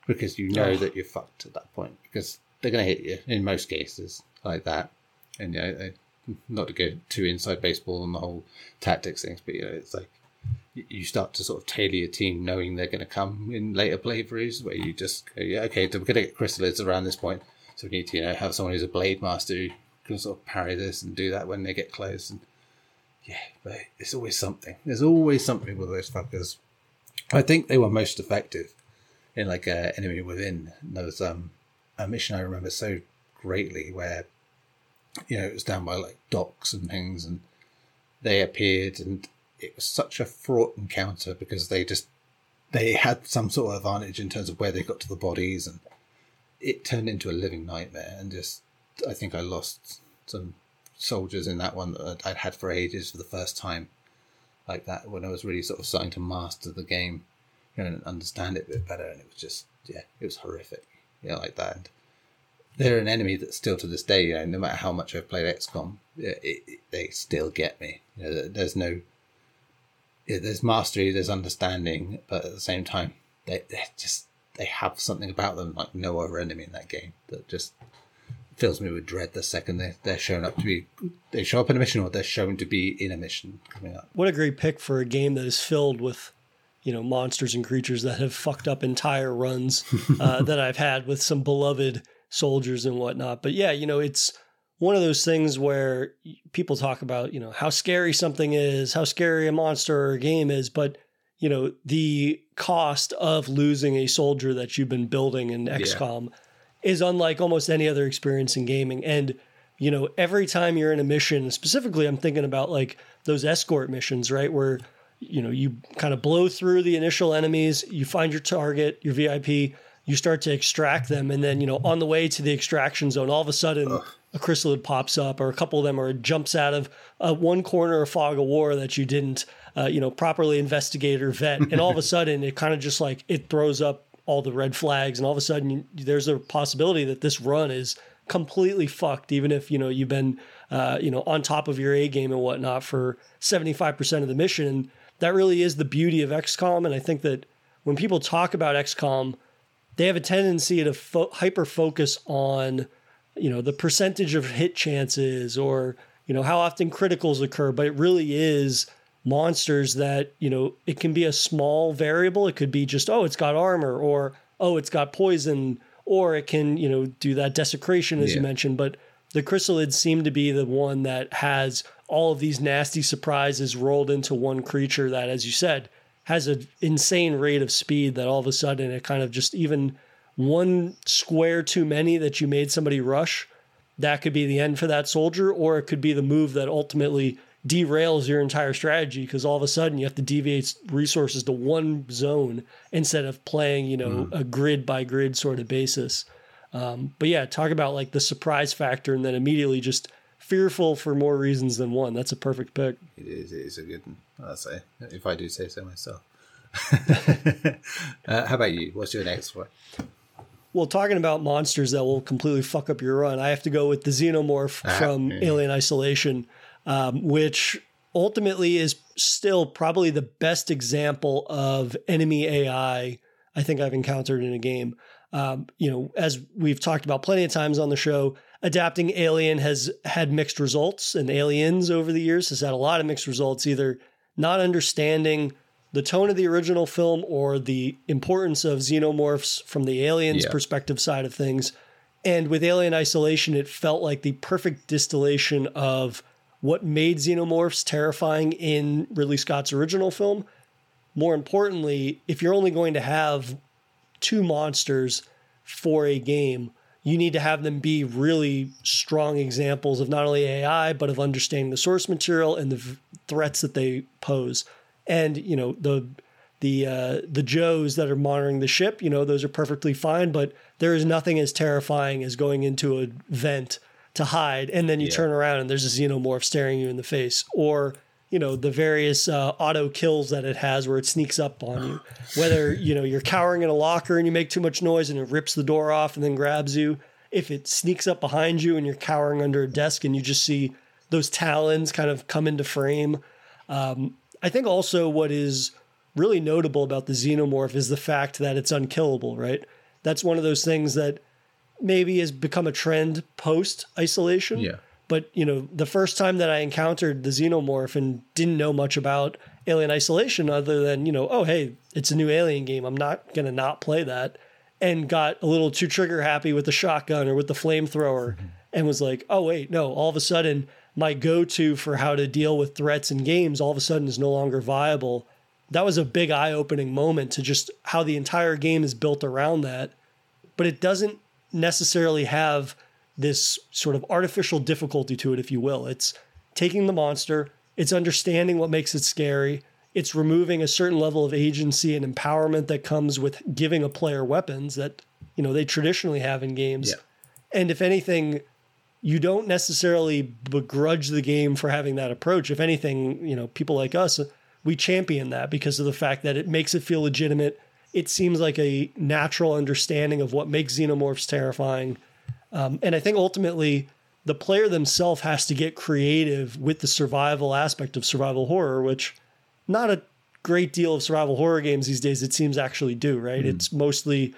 because you know that you're fucked at that point because they're going to hit you in most cases like that. And, you know, not to go too inside baseball and the whole tactics things, but, you know, it's like you start to sort of tailor your team knowing they're going to come in later playthroughs where you just go, yeah, okay, so we're going to get Chrysalids around this point, so we need to, you know, have someone who's a blade master who can sort of parry this and do that when they get close. And yeah, but it's always something. There's always something with those fuckers. I think they were most effective in like Enemy Within. And there was a mission I remember so greatly where, you know, it was down by like docks and things, and they appeared, and it was such a fraught encounter because they had some sort of advantage in terms of where they got to the bodies, and it turned into a living nightmare. And just, I think I lost some soldiers in that one that I'd had for ages for the first time, like that, when I was really sort of starting to master the game, you know, and understand it a bit better. And it was just, yeah, it was horrific, yeah, you know, like that. And they're an enemy that still to this day, you know, no matter how much I've played XCOM, they still get me. You know, there's no, there's mastery, there's understanding, but at the same time, they have something about them like no other enemy in that game that just fills me with dread the second they're shown up to be, they show up in a mission or they're shown to be in a mission coming up. What a great pick for a game that is filled with, you know, monsters and creatures that have fucked up entire runs that I've had with some beloved soldiers and whatnot. But yeah, you know, it's one of those things where people talk about, you know, how scary something is, how scary a monster or a game is, but you know, the cost of losing a soldier that you've been building in XCOM is unlike almost any other experience in gaming. And, you know, every time you're in a mission, specifically, I'm thinking about like those escort missions, right? Where, you know, you kind of blow through the initial enemies, you find your target, your VIP, you start to extract them. And then, you know, on the way to the extraction zone, all of a sudden a chrysalid pops up, or a couple of them, or it jumps out of one corner of fog of war that you didn't, you know, properly investigate or vet. And all of a sudden it kind of just like, it throws up all the red flags, and all of a sudden there's a possibility that this run is completely fucked, even if, you know, you've been, you know, on top of your A game and whatnot for 75% of the mission. And that really is the beauty of XCOM. And I think that when people talk about XCOM, they have a tendency to hyper focus on, you know, the percentage of hit chances, or, you know, how often criticals occur, but it really is monsters that, you know, it can be a small variable. It could be just, oh, it's got armor, or, oh, it's got poison, or it can, you know, do that desecration, as you mentioned. But the chrysalids seem to be the one that has all of these nasty surprises rolled into one creature that, as you said, has an insane rate of speed that all of a sudden it kind of just, even one square too many that you made somebody rush, that could be the end for that soldier, or it could be the move that ultimately derails your entire strategy, because all of a sudden you have to deviate resources to one zone instead of playing, you know, a grid by grid sort of basis. But yeah, talk about like the surprise factor and then immediately just fearful for more reasons than one. That's a perfect pick. It is a good one, I'll say, if I do say so myself. How about you? What's your next one? Well, talking about monsters that will completely fuck up your run, I have to go with the Xenomorph from Alien Isolation. Which ultimately is still probably the best example of enemy AI I think I've encountered in a game. You know, as we've talked about plenty of times on the show, adapting Alien has had mixed results, and Aliens over the years has had a lot of mixed results, either not understanding the tone of the original film or the importance of xenomorphs from the aliens' perspective side of things. And with Alien Isolation, it felt like the perfect distillation of what made xenomorphs terrifying in Ridley Scott's original film. More importantly, if you're only going to have two monsters for a game, you need to have them be really strong examples of not only AI, but of understanding the source material and the threats that they pose. And, you know, the Joes that are monitoring the ship, you know, those are perfectly fine, but there is nothing as terrifying as going into a vent to hide, and then you turn around and there's a xenomorph staring you in the face, or, you know, the various auto kills that it has where it sneaks up on you, whether, you know, you're cowering in a locker and you make too much noise and it rips the door off and then grabs you, if it sneaks up behind you and you're cowering under a desk and you just see those talons kind of come into frame. I think also what is really notable about the xenomorph is the fact that it's unkillable, right? That's one of those things that maybe has become a trend post isolation. Yeah. But, you know, the first time that I encountered the xenomorph and didn't know much about Alien Isolation other than, you know, oh, hey, it's a new Alien game, I'm not going to not play that, and got a little too trigger happy with the shotgun or with the flamethrower and was like, oh, wait, no, all of a sudden my go-to for how to deal with threats in games all of a sudden is no longer viable. That was a big eye-opening moment to just how the entire game is built around that. But it doesn't necessarily have this sort of artificial difficulty to it, if you will. It's taking the monster, it's understanding what makes it scary, it's removing a certain level of agency and empowerment that comes with giving a player weapons that, you know, they traditionally have in games. Yeah. And if anything, you don't necessarily begrudge the game for having that approach. If anything, you know, people like us, we champion that because of the fact that it makes it feel legitimate. It seems like a natural understanding of what makes xenomorphs terrifying. And I think ultimately the player themselves has to get creative with the survival aspect of survival horror, which not a great deal of survival horror games these days, it seems, actually do, right? Mm. It's mostly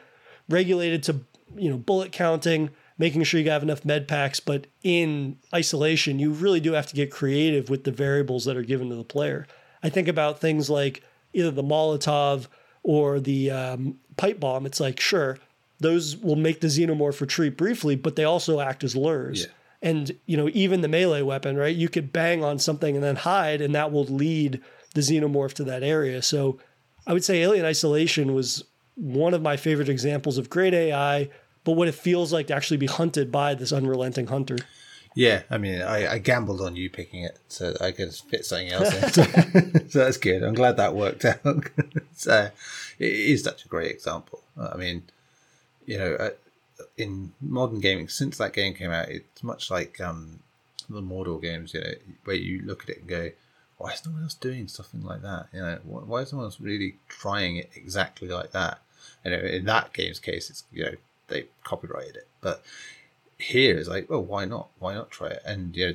regulated to, you know, bullet counting, making sure you have enough med packs, but in Isolation, you really do have to get creative with the variables that are given to the player. I think about things like either the Molotov or the pipe bomb. It's like, sure, those will make the xenomorph retreat briefly, but they also act as lures. Yeah. And, you know, even the melee weapon, right? You could bang on something and then hide, and that will lead the xenomorph to that area. So I would say Alien Isolation was one of my favorite examples of great AI, but what it feels like to actually be hunted by this unrelenting hunter. Yeah, I mean, I gambled on you picking it, so I could fit something else in. So that's good. I'm glad that worked out. So it is such a great example. I mean, you know, in modern gaming, since that game came out, it's much like the Mordor games, you know, where you look at it and go, why is no one else doing something like that? You know, why is no one else really trying it exactly like that? And in that game's case, it's, you know, they copyrighted it, but here is like, well, why not try it? And, you know,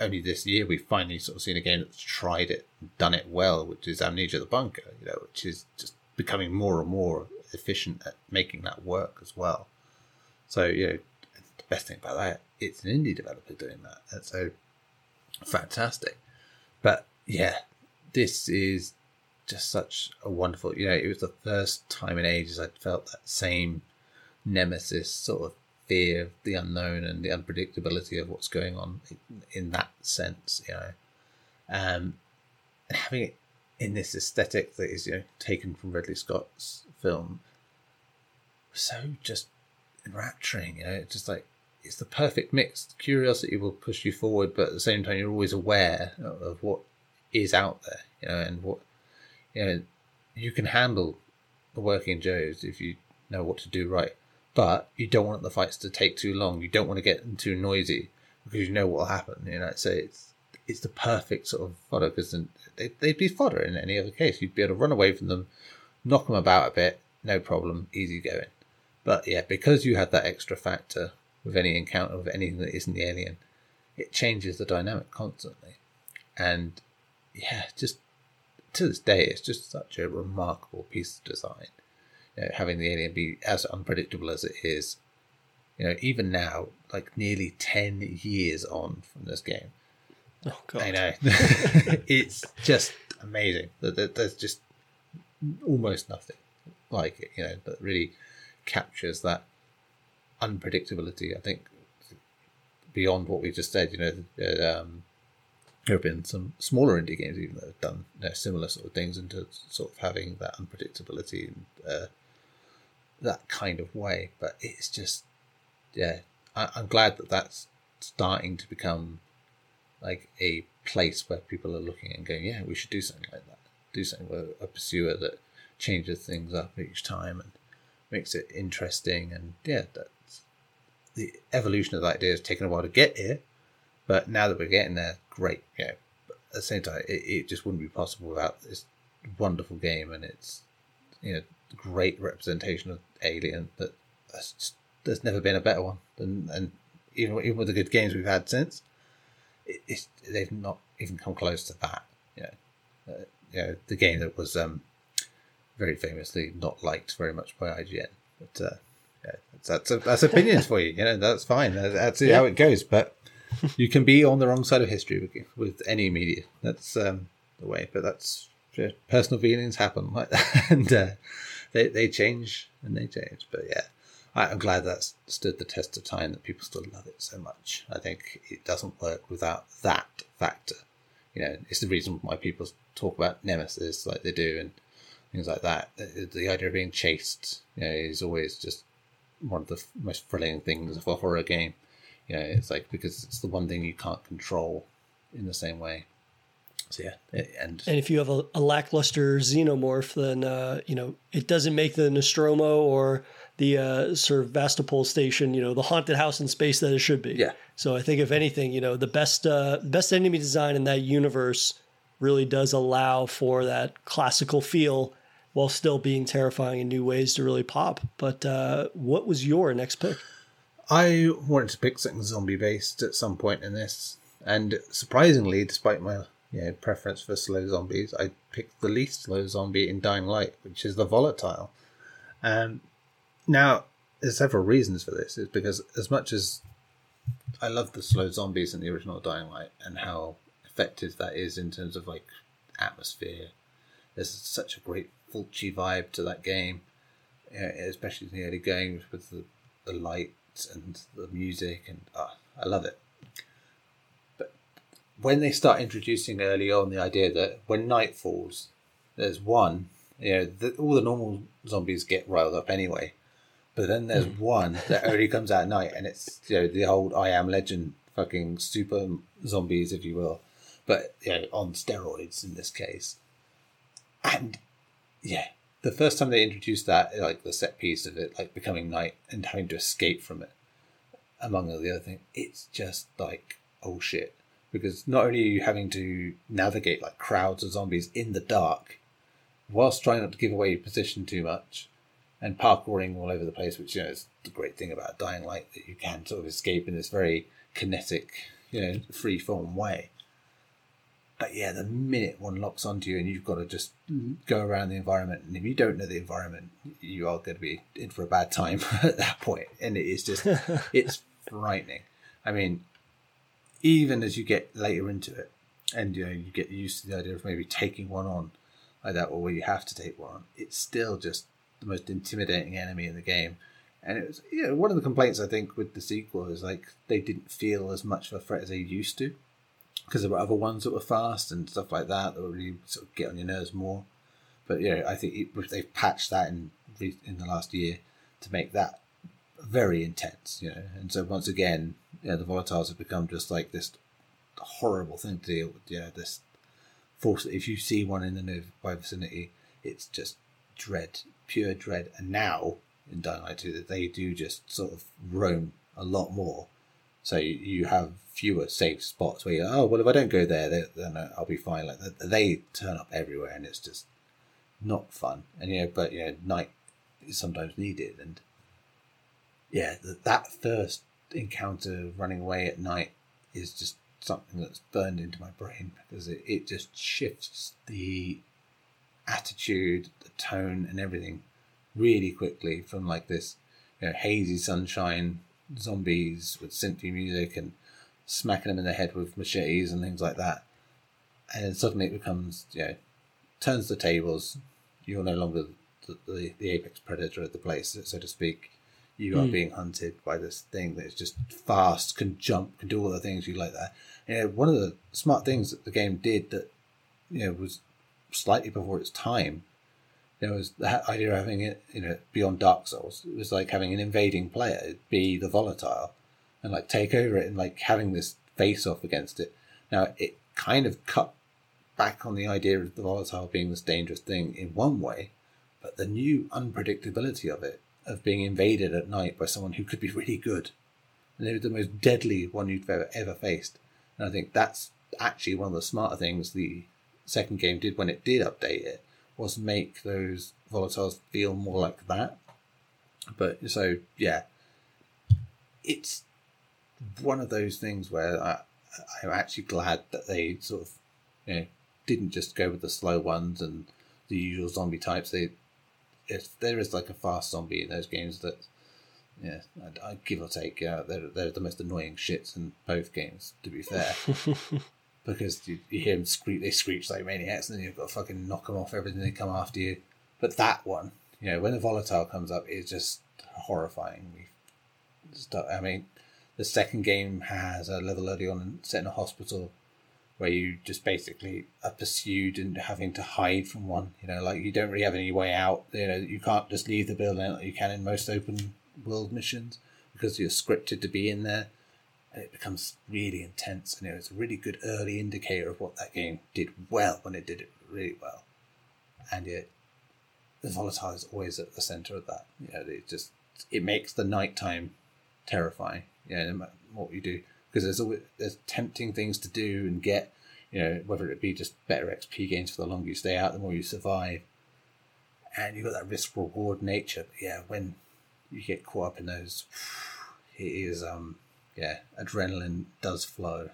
only this year we've finally sort of seen a game that's tried it and done it well, which is Amnesia the Bunker, you know, which is just becoming more and more efficient at making that work as well. So, you know, the best thing about that, it's an indie developer doing that, and so fantastic. But yeah, this is just such a wonderful, you know, it was the first time in ages I'd felt that same Nemesis sort of fear of the unknown and the unpredictability of what's going on in that sense, you know. And having it in this aesthetic that is, you know, taken from Ridley Scott's film, so just enrapturing, you know. It's just like, it's the perfect mix. Curiosity will push you forward, but at the same time, you're always aware of what is out there, you know, and what, you know, you can handle the working Joes if you know what to do right. But you don't want the fights to take too long. You don't want to get too noisy because you know what will happen. You know, so it's the perfect sort of fodder, because they'd be fodder in any other case. You'd be able to run away from them, knock them about a bit, no problem, easy going. But yeah, because you have that extra factor with any encounter with anything that isn't the alien, it changes the dynamic constantly. And yeah, just to this day, it's just such a remarkable piece of design. You know, having the alien be as unpredictable as it is, you know, even now, like nearly 10 years on from this game. Oh God! I know. It's just amazing that there's just almost nothing like it, you know, that really captures that unpredictability. I think beyond what we just said, you know, there have been some smaller indie games even that have done, you know, similar sort of things, into sort of having that unpredictability and that kind of way. But it's just, yeah, I'm glad that that's starting to become like a place where people are looking and going, yeah, we should do something like that. Do something with a pursuer that changes things up each time and makes it interesting. And yeah, that's the evolution of the idea. Has taken a while to get here, but now that we're getting there, great. Yeah, but at the same time, it just wouldn't be possible without this wonderful game, and it's, you know, great representation of Alien. But there's never been a better one. And even with the good games we've had since, they've not even come close to that. You know, the game that was very famously not liked very much by IGN. But yeah, that's opinions for you. You know, that's fine. That's how it goes. But you can be on the wrong side of history with any media. That's the way. But that's, yeah, personal feelings happen like that, and they change. But yeah, I'm glad that's stood the test of time, that people still love it so much. I think it doesn't work without that factor. You know, it's the reason why people talk about Nemesis like they do and things like that. The idea of being chased, you know, is always just one of the most thrilling things of a horror game. You know, it's like, because it's the one thing you can't control in the same way. So yeah, and if you have a lackluster xenomorph, then you know, it doesn't make the Nostromo or the Sevastopol station, you know, the haunted house in space that it should be. Yeah. So I think if anything, you know, the best enemy design in that universe really does allow for that classical feel while still being terrifying in new ways to really pop. But what was your next pick? I wanted to pick something zombie-based at some point in this. And surprisingly, despite my preference for slow zombies, I picked the least slow zombie in Dying Light, which is the Volatile. Now, there's several reasons for this. It's because as much as I love the slow zombies in the original Dying Light and how effective that is in terms of like atmosphere, there's such a great fulci vibe to that game, especially in the early games with the lights and the music, and I love it. But when they start introducing early on the idea that when night falls, there's one, all the normal zombies get riled up anyway, but then there's one that only comes out at night, and it's the old I Am Legend fucking super zombies, if you will, but on steroids in this case. And the first time they introduced that, like the set piece of it, like becoming night and having to escape from it, among all the other things, it's just like, oh shit. Because not only are you having to navigate like crowds of zombies in the dark, whilst trying not to give away your position too much, and parkouring all over the place, which, is the great thing about Dying Light, that you can sort of escape in this very kinetic, free-form way. But the minute one locks onto you and you've got to just go around the environment, and if you don't know the environment, you are going to be in for a bad time at that point. And it is just, it's frightening. I mean, even as you get later into it, and you get used to the idea of maybe taking one on like that, or where you have to take one on, it's still just the most intimidating enemy in the game. And it was, one of the complaints I think with the sequel is like they didn't feel as much of a threat as they used to, because there were other ones that were fast and stuff like that would really sort of get on your nerves more. But I think they've patched that in the last year to make that very intense. And so once again, the Volatiles have become just like this horrible thing to deal with. This force that if you see one in the nearby vicinity, it's just dread, pure dread. And now in Dying Light 2, that they do just sort of roam a lot more. So you have fewer safe spots where you're, if I don't go there, then I'll be fine. Like they turn up everywhere, and it's just not fun. And night is sometimes needed. And that first encounter running away at night is just something that's burned into my brain, because it just shifts the attitude, the tone, and everything really quickly from like this, hazy sunshine. Zombies with synthy music and smacking them in the head with machetes and things like that, and then suddenly it becomes turns the tables. You're no longer the apex predator of the place, so to speak. You are being hunted by this thing that is just fast, can jump, can do all the things you like that. One of the smart things that the game did that was slightly before its time, was the idea of having it, beyond Dark Souls. It was like having an invading player, it'd be the Volatile, and like take over it and like having this face off against it. Now, it kind of cut back on the idea of the Volatile being this dangerous thing in one way, but the new unpredictability of it, of being invaded at night by someone who could be really good, and they were the most deadly one you've ever faced. And I think that's actually one of the smarter things the second game did when it did update it, was make those Volatiles feel more like that. But so, it's one of those things where I'm actually glad that they sort of, didn't just go with the slow ones and the usual zombie types. If there is like a fast zombie in those games that, I give or take, they're the most annoying shits in both games, to be fair. Because you hear them screech, they screech like maniacs, and then you've got to fucking knock them off everything, they come after you. But that one, when the Volatile comes up, it's just horrifying. I mean, the second game has a level early on set in a hospital where you just basically are pursued and having to hide from one. Like you don't really have any way out. You can't just leave the building like you can in most open world missions, because you're scripted to be in there. And it becomes really intense, and it's a really good early indicator of what that game did well when it did it really well. And the Volatile is always at the centre of that. It just it makes the nighttime terrifying. Yeah, no matter what you do, because there's always tempting things to do and get. You know, whether it be just better XP gains for the longer you stay out, the more you survive, and you've got that risk reward nature. But yeah, when you get caught up in those, it is yeah, adrenaline does flow.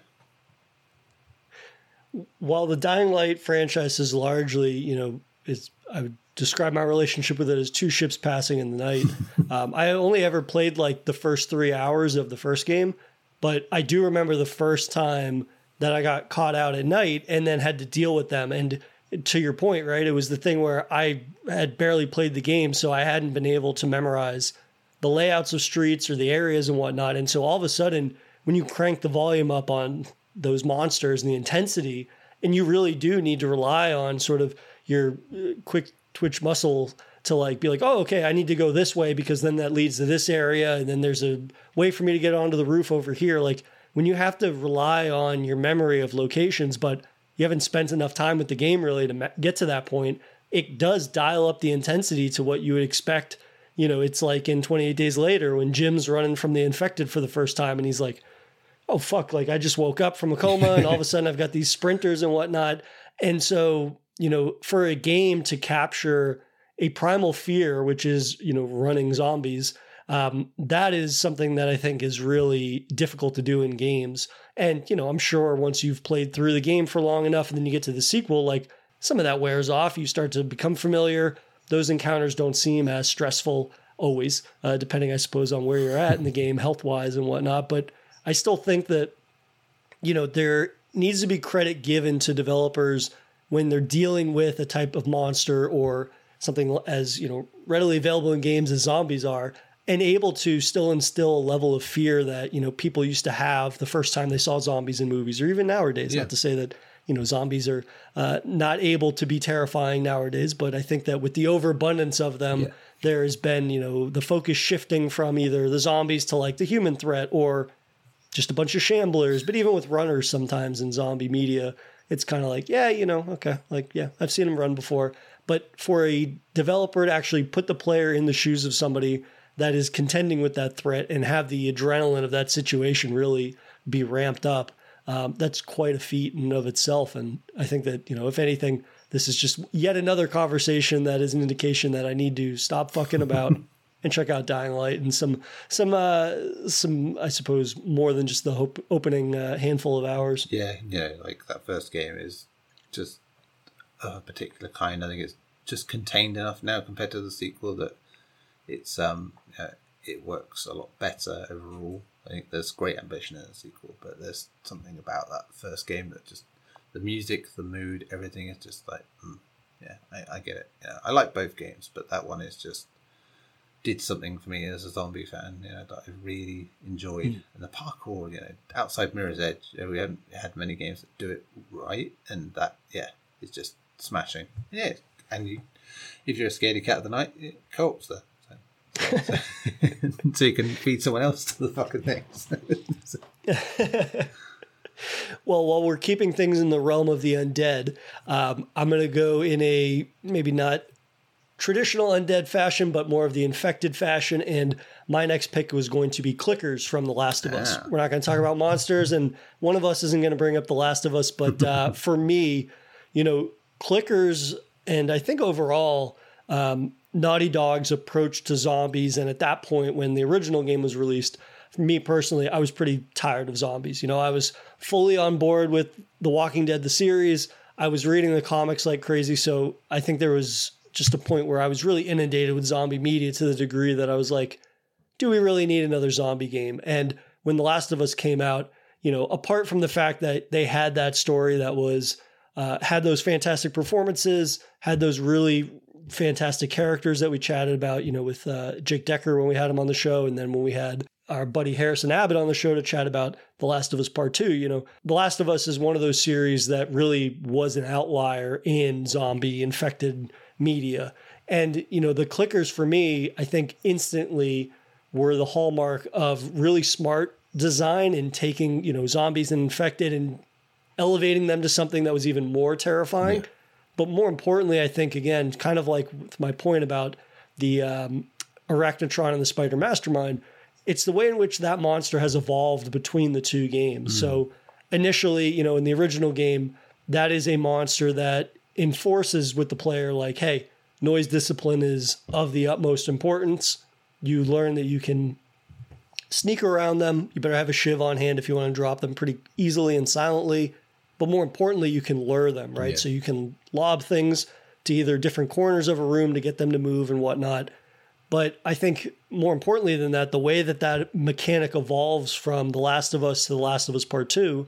While the Dying Light franchise is largely, you know, it's, I would describe my relationship with it as two ships passing in the night. I only ever played like the first 3 hours of the first game, but I do remember the first time that I got caught out at night and then had to deal with them. And to your point, right, it was the thing where I had barely played the game, so I hadn't been able to memorize the layouts of streets or the areas and whatnot. And so all of a sudden, when you crank the volume up on those monsters and the intensity, and you really do need to rely on sort of your quick twitch muscle to like be like, oh, okay, I need to go this way because then that leads to this area, and then there's a way for me to get onto the roof over here. Like, when you have to rely on your memory of locations, but you haven't spent enough time with the game really to get to that point, it does dial up the intensity to what you would expect. You know, it's like in 28 Days Later when Jim's running from the infected for the first time and he's like, oh, fuck, like I just woke up from a coma and all of a sudden I've got these sprinters and whatnot. And so, you know, for a game to capture a primal fear, which is, you know, running zombies, that is something that I think is really difficult to do in games. And, you know, I'm sure once you've played through the game for long enough and then you get to the sequel, like some of that wears off, you start to become familiar. Those encounters don't seem as stressful always, depending, I suppose, on where you're at in the game, health-wise and whatnot. But I still think that, you know, there needs to be credit given to developers when they're dealing with a type of monster or something as, you know, readily available in games as zombies are, and able to still instill a level of fear that, you know, people used to have the first time they saw zombies in movies or even nowadays. Yeah. Not to say that, you know, zombies are not able to be terrifying nowadays, but I think that with the overabundance of them, yeah, there has been, you know, the focus shifting from either the zombies to like the human threat or just a bunch of shamblers. But even with runners sometimes in zombie media, it's kind of like, yeah, you know, okay, like, yeah, I've seen them run before. But for a developer to actually put the player in the shoes of somebody that is contending with that threat and have the adrenaline of that situation really be ramped up, that's quite a feat in and of itself. And I think that, you know, if anything, this is just yet another conversation that is an indication that I need to stop fucking about and check out Dying Light and some, I suppose, more than just the opening handful of hours. Yeah. Like that first game is just a particular kind. I think it's just contained enough now compared to the sequel that it's it works a lot better overall. I think there's great ambition in the sequel, but there's something about that first game that just the music, the mood, everything is just like, yeah, I get it. Yeah, I like both games, but that one is just did something for me as a zombie fan, you know, that I really enjoyed. And the parkour, you know, outside Mirror's Edge, you know, we haven't had many games that do it right, and that, yeah, it's just smashing. Yeah, and you, if you're a scaredy cat of the night, it co-ops there. So you can feed someone else to the fucking things. Well, while we're keeping things in the realm of the undead, I'm going to go in a maybe not traditional undead fashion, but more of the infected fashion. And my next pick was going to be clickers from The Last of Us. We're not going to talk about monsters, and one of us isn't going to bring up The Last of Us. But for me, you know, clickers, and I think overall, Naughty Dog's approach to zombies. And at that point, when the original game was released, for me personally, I was pretty tired of zombies. You know, I was fully on board with The Walking Dead, the series. I was reading the comics like crazy. So I think there was just a point where I was really inundated with zombie media to the degree that I was like, do we really need another zombie game? And when The Last of Us came out, you know, apart from the fact that they had that story that was, had those fantastic performances, had those really fantastic characters that we chatted about, you know, with Jake Decker when we had him on the show, and then when we had our buddy Harrison Abbott on the show to chat about The Last of Us Part 2, you know, The Last of Us is one of those series that really was an outlier in zombie infected media. And, you know, the clickers for me, I think instantly were the hallmark of really smart design in taking, you know, zombies and infected and elevating them to something that was even more terrifying. Yeah. But more importantly, I think, again, kind of like with my point about the Arachnotron and the Spider Mastermind, it's the way in which that monster has evolved between the two games. Mm. So initially, you know, in the original game, that is a monster that enforces with the player, like, hey, noise discipline is of the utmost importance. You learn that you can sneak around them. You better have a shiv on hand if you want to drop them pretty easily and silently. But more importantly, you can lure them, right? Yeah. So you can lob things to either different corners of a room to get them to move and whatnot. But I think more importantly than that, the way that that mechanic evolves from The Last of Us to The Last of Us Part 2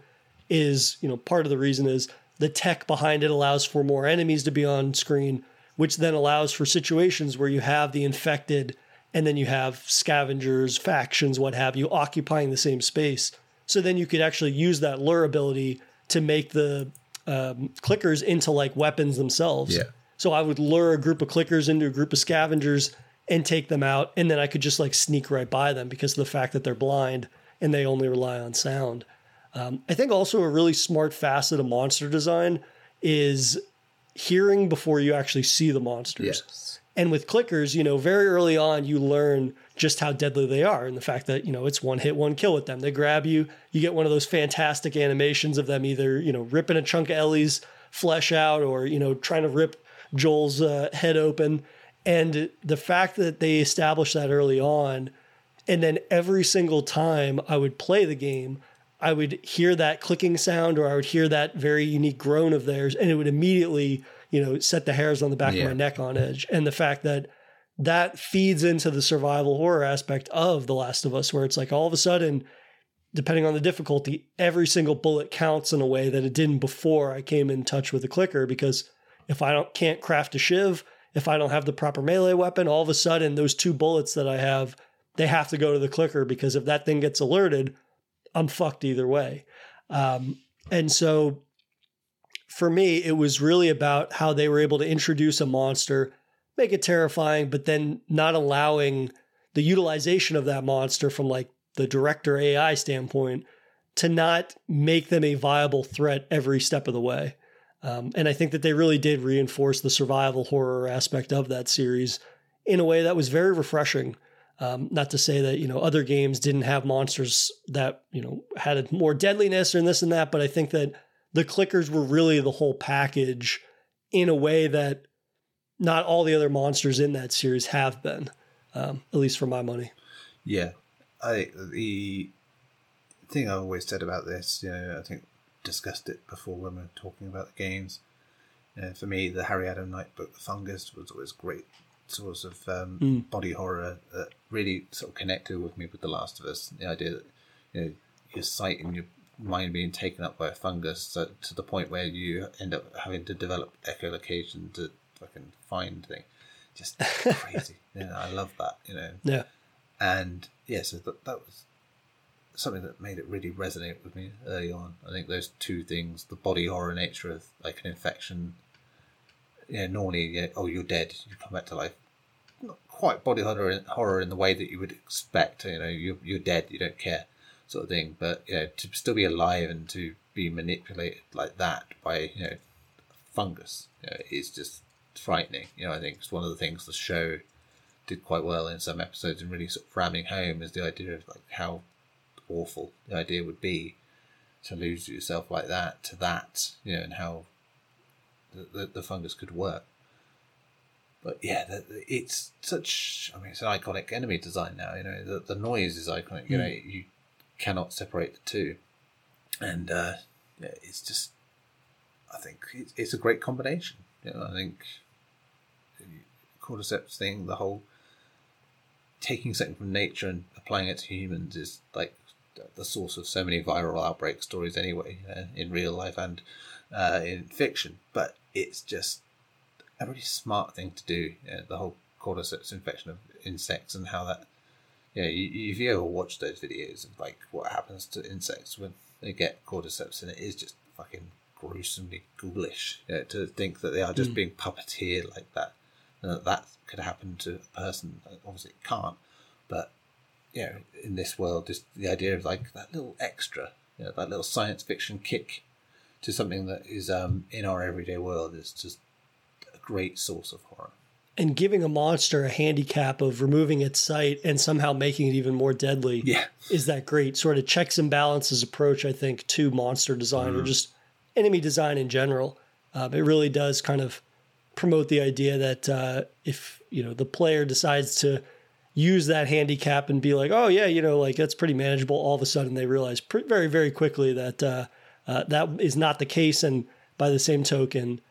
is, you know, part of the reason is the tech behind it allows for more enemies to be on screen, which then allows for situations where you have the infected and then you have scavengers, factions, what have you, occupying the same space. So then you could actually use that lure ability to make the clickers into like weapons themselves. Yeah. So I would lure a group of clickers into a group of scavengers and take them out. And then I could just like sneak right by them because of the fact that they're blind and they only rely on sound. I think also a really smart facet of monster design is hearing before you actually see the monsters. Yes. And with clickers, you know, very early on, you learn just how deadly they are and the fact that, you know, it's one hit, one kill with them. They grab you, you get one of those fantastic animations of them either, you know, ripping a chunk of Ellie's flesh out or, you know, trying to rip Joel's head open. And the fact that they established that early on, and then every single time I would play the game, I would hear that clicking sound or I would hear that very unique groan of theirs, and it would immediately, you know, set the hairs on the back of my neck on edge. And the fact that that feeds into the survival horror aspect of The Last of Us, where it's like all of a sudden, depending on the difficulty, every single bullet counts in a way that it didn't before I came in touch with the clicker. Because if I can't craft a shiv, if I don't have the proper melee weapon, all of a sudden those two bullets that I have, they have to go to the clicker, because if that thing gets alerted, I'm fucked either way. And so for me, it was really about how they were able to introduce a monster, make it terrifying, but then not allowing the utilization of that monster from like the director AI standpoint to not make them a viable threat every step of the way. And I think that they really did reinforce the survival horror aspect of that series in a way that was very refreshing. Not to say that, you know, other games didn't have monsters that, you know, had a more deadliness and this and that, but I think that the clickers were really the whole package in a way that not all the other monsters in that series have been, at least for my money. Yeah. I think the thing I've always said about this, you know, I think discussed it before when we were talking about the games. For me, the Harry Adam Knight book, The Fungus, was always a great source of body horror that really sort of connected with me with The Last of Us. The idea that, you know, your sight and your mind being taken up by a fungus, so to the point where you end up having to develop echolocation to fucking find things. Just crazy. Yeah, I love that, you know. Yeah. And yeah, so that was something that made it really resonate with me early on. I think those two things, the body horror nature of like an infection, yeah, normally, yeah, oh, you're dead, you come back to life. Not quite body horror in the way that you would expect, you know, you're dead, you don't care, sort of thing. But, you know, to still be alive and to be manipulated like that by, you know, fungus, you know, is just frightening. You know, I think it's one of the things the show did quite well in some episodes and really sort of ramming home is the idea of like how awful the idea would be to lose yourself like that to that, you know, and how the fungus could work. But yeah, it's such, I mean, it's an iconic enemy design now, you know, the noise is iconic, you know, you cannot separate the two. And yeah, it's just, I think it's a great combination. You know, I think the Cordyceps thing, the whole taking something from nature and applying it to humans is like the source of so many viral outbreak stories anyway, you know, in real life and in fiction. But it's just a really smart thing to do, you know, the whole cordyceps infection of insects and how that, you know, if you ever watch those videos of like what happens to insects when they get cordyceps, and it is just fucking gruesomely ghoulish, you know, to think that they are just being puppeteered like that. That could happen to a person. Obviously, it can't. But, you know, in this world, just the idea of like that little extra, you know, that little science fiction kick to something that is in our everyday world is just a great source of horror. and giving a monster a handicap of removing its sight and somehow making it even more deadly is that great sort of checks and balances approach, I think, to monster design or just enemy design in general. It really does kind of promote the idea that if, you know, the player decides to use that handicap and be like, oh, yeah, you know, like that's pretty manageable. All of a sudden they realize very, very quickly that that is not the case. And by the same token,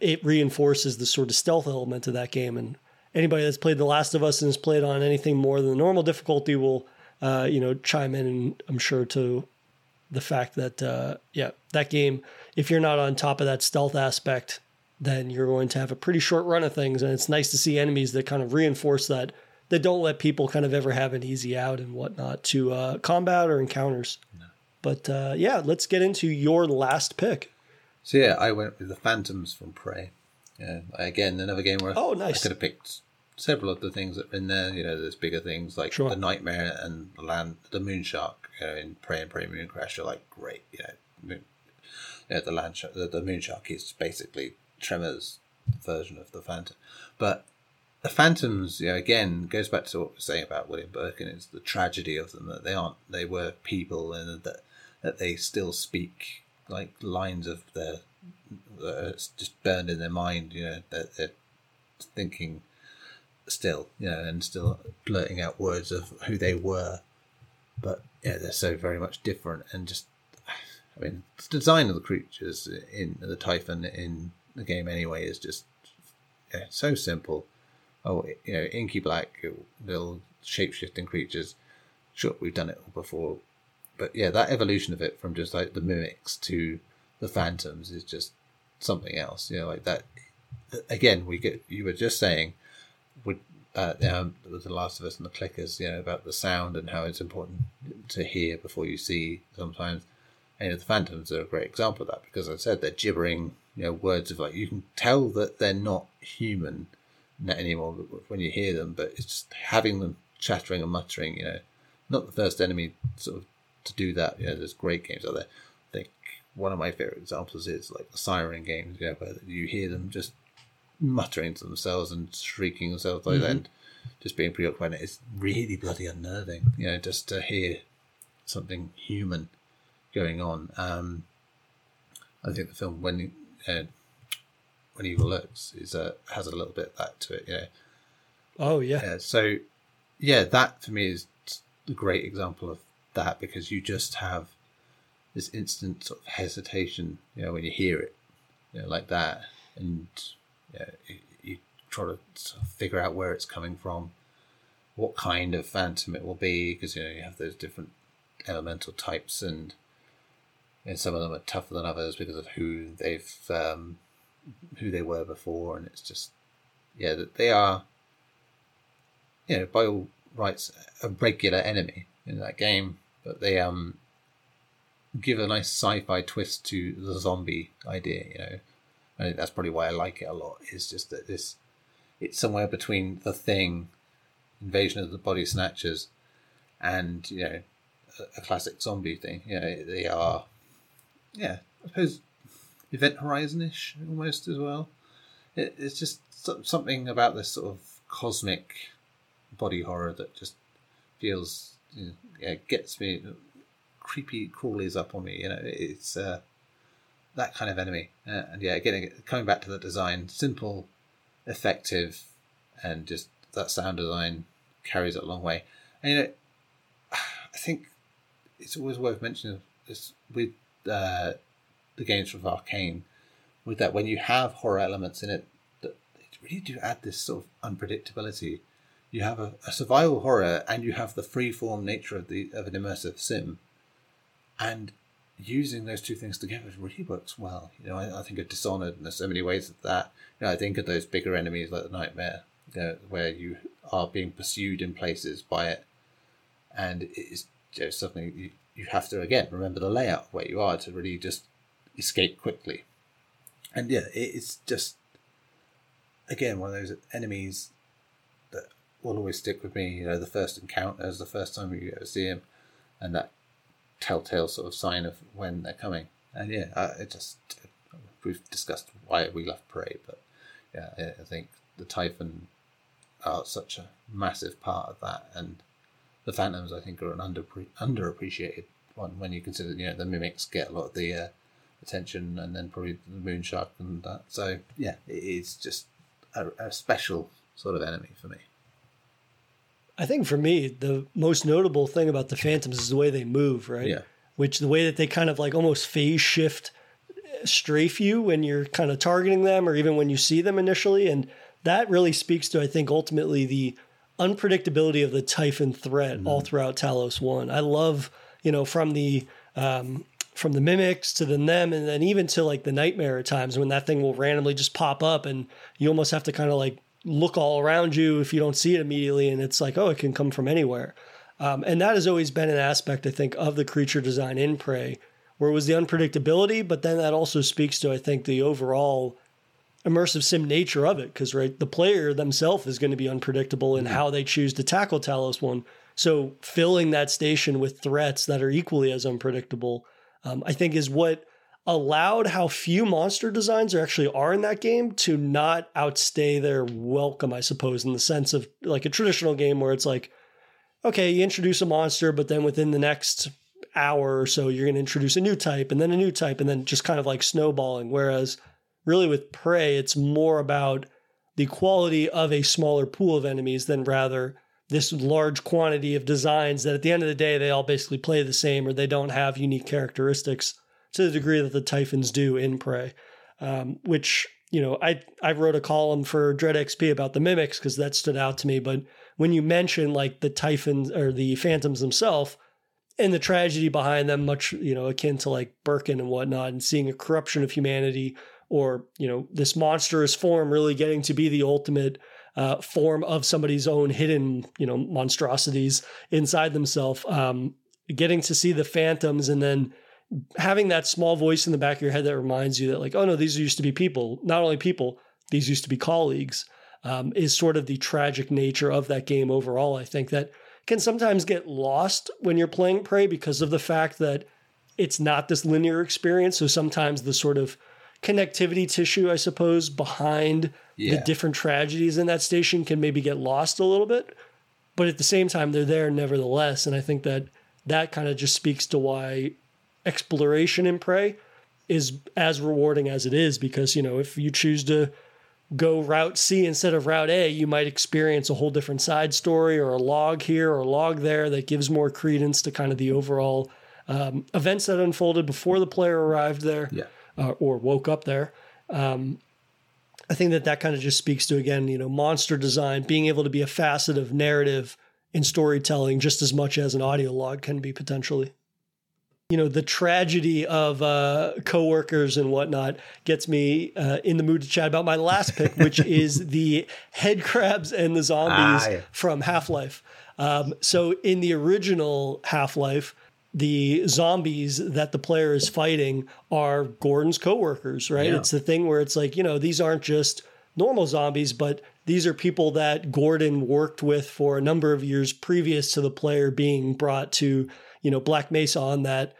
it reinforces the sort of stealth element of that game. And anybody that's played The Last of Us and has played on anything more than the normal difficulty will, you know, chime in, and I'm sure, to the fact that, that game, if you're not on top of that stealth aspect, then you're going to have a pretty short run of things. And it's nice to see enemies that kind of reinforce that, that don't let people kind of ever have an easy out and whatnot to combat or encounters. No. But let's get into your last pick. So I went with the Phantoms from Prey. Again, another game where I could have picked several of the things that have been there. You know, there's bigger things like the Nightmare and the Moonshark. You know, in Prey and Prey Moon Crash, you're like, great. The Moonshark is basically Tremor's version of the Phantom. But the Phantoms, you know, again, goes back to what we were saying about William Birkin. It's the tragedy of them that they were people, and that they still speak. Like lines of their just burned in their mind, you know, that they're thinking still, you know, and still blurting out words of who they were. But yeah, they're so very much different, and just, I mean, the design of the creatures in the Typhon in the game anyway is just so simple. You know, inky black little shape-shifting creatures. Sure, we've done it all before. But yeah, that evolution of it from just like the Mimics to the Phantoms is just something else. You know, like that. Again, you were just saying with The Last of Us and the Clickers, you know, about the sound and how it's important to hear before you see sometimes. And you know, the Phantoms are a great example of that, because as I said, they're gibbering, you know, words of like, you can tell that they're not human anymore when you hear them, but it's just having them chattering and muttering, you know, not the first enemy sort of to do that. You know, there's great games out there. I think one of my favorite examples is like the Siren games, you know, where you hear them just muttering to themselves and shrieking themselves like that, and just being preoccupied. It's really bloody unnerving, you know, just to hear something human going on. I think the film When Evil Lurks is has a little bit of that to it, you know. Oh yeah. So yeah, that for me is a great example of that, because you just have this instant sort of hesitation, you know, when you hear it, you know, like that, and you know, you try to sort of figure out where it's coming from, what kind of phantom it will be, because you know you have those different elemental types, and some of them are tougher than others because of who they were before, and it's just that they are, you know, by all rights a regular enemy in that game, but they give a nice sci-fi twist to the zombie idea, you know. I think that's probably why I like it a lot, is just that it's somewhere between The Thing, Invasion of the Body Snatchers, and, you know, a classic zombie thing. You know, they are, I suppose Event Horizon-ish almost as well. It's just something about this sort of cosmic body horror that just feels... it gets me, creepy crawlies up on me, you know. It's that kind of enemy, and again, coming back to the design, simple, effective, and just that sound design carries it a long way. And you know, I think it's always worth mentioning this with the games from Arcane, with that when you have horror elements in it, that they really do add this sort of unpredictability. You have a survival horror, and you have the freeform nature of an immersive sim, and using those two things together really works well. You know, I think of Dishonored, and there's so many ways of that. You know, I think of those bigger enemies like the Nightmare, you know, where you are being pursued in places by it, and it's just something you have to again remember the layout of where you are to really just escape quickly. And it's just again one of those enemies will always stick with me, you know, the first encounter is the first time you ever see him, and that telltale sort of sign of when they're coming. And we've discussed why we love Prey, but I think the Typhon are such a massive part of that, and the Phantoms I think are an underappreciated one when you consider, you know, the Mimics get a lot of the attention, and then probably the Moonshark and that. So yeah, it is just a special sort of enemy for me. I think for me, the most notable thing about the Phantoms is the way they move, right? Yeah. Which the way that they kind of like almost phase shift, strafe you when you're kind of targeting them, or even when you see them initially. And that really speaks to, I think, ultimately the unpredictability of the Typhon threat all throughout Talos 1. I love, you know, from the Mimics to the Nem, and then even to like the Nightmare at times when that thing will randomly just pop up and you almost have to kind of like look all around you if you don't see it immediately. And it's like, oh, it can come from anywhere. And that has always been an aspect, I think, of the creature design in Prey, where it was the unpredictability, but then that also speaks to, I think, the overall immersive sim nature of it. Because, right, the player themselves is going to be unpredictable in how they choose to tackle Talos 1. So filling that station with threats that are equally as unpredictable, I think, is what allowed how few monster designs there actually are in that game to not outstay their welcome, I suppose, in the sense of like a traditional game where it's like, okay, you introduce a monster, but then within the next hour or so, you're going to introduce a new type, and then just kind of like snowballing. Whereas really with Prey, it's more about the quality of a smaller pool of enemies than rather this large quantity of designs that at the end of the day, they all basically play the same, or they don't have unique characteristics to the degree that the Typhons do in Prey, which, you know, I wrote a column for Dread XP about the Mimics because that stood out to me. But when you mention like the Typhons or the Phantoms themselves and the tragedy behind them, much, you know, akin to like Birkin and whatnot, and seeing a corruption of humanity, or, you know, this monstrous form really getting to be the ultimate form of somebody's own hidden, you know, monstrosities inside themselves, getting to see the Phantoms and then having that small voice in the back of your head that reminds you that like, oh no, these used to be people, not only people, these used to be colleagues, is sort of the tragic nature of that game overall. I think that can sometimes get lost when you're playing Prey because of the fact that it's not this linear experience. So sometimes the sort of connectivity tissue, I suppose, behind the different tragedies in that station can maybe get lost a little bit, but at the same time, they're there nevertheless. And I think that that kind of just speaks to why exploration in Prey is as rewarding as it is, because, you know, if you choose to go route C instead of route A, you might experience a whole different side story or a log here or a log there that gives more credence to kind of the overall events that unfolded before the player arrived there or woke up there. I think that kind of just speaks to, again, you know, monster design being able to be a facet of narrative and storytelling just as much as an audio log can be potentially. You know, the tragedy of coworkers and whatnot gets me in the mood to chat about my last pick, which is the head crabs and the zombies from Half-Life. So in the original Half-Life, the zombies that the player is fighting are Gordon's coworkers, right? Yeah. It's the thing where it's like, you know, these aren't just normal zombies, but these are people that Gordon worked with for a number of years previous to the player being brought to, you know, Black Mesa on that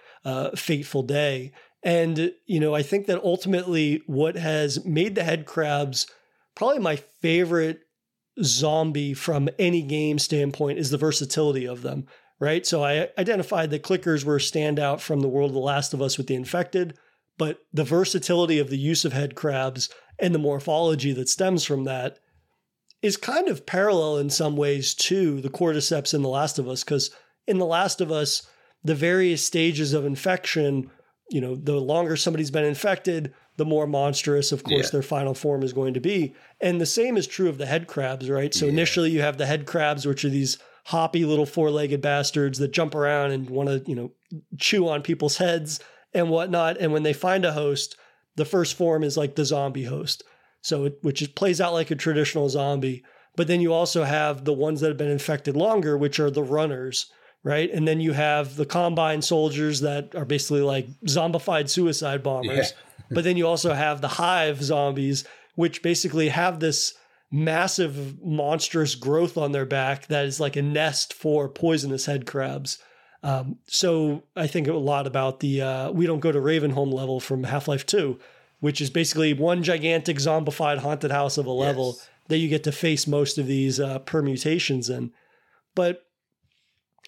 fateful day. And, you know, I think that ultimately what has made the head crabs probably my favorite zombie from any game standpoint is the versatility of them, right? So I identified that clickers were a standout from the world of The Last of Us with the infected, but the versatility of the use of head crabs and the morphology that stems from that is kind of parallel in some ways to the cordyceps in The Last of Us, because in The Last of Us, the various stages of infection, you know, the longer somebody's been infected, the more monstrous, of course, their final form is going to be. And the same is true of the head crabs, right? So initially you have the head crabs, which are these hoppy little four-legged bastards that jump around and want to, you know, chew on people's heads and whatnot. And when they find a host, the first form is like the zombie host. So which plays out like a traditional zombie. But then you also have the ones that have been infected longer, which are the runners, right? And then you have the Combine soldiers that are basically like zombified suicide bombers. Yeah. But then you also have the hive zombies, which basically have this massive monstrous growth on their back that is like a nest for poisonous head crabs. So I think a lot about the We Don't Go to Ravenholm level from Half-Life 2, which is basically one gigantic zombified haunted house of a level that you get to face most of these permutations in. But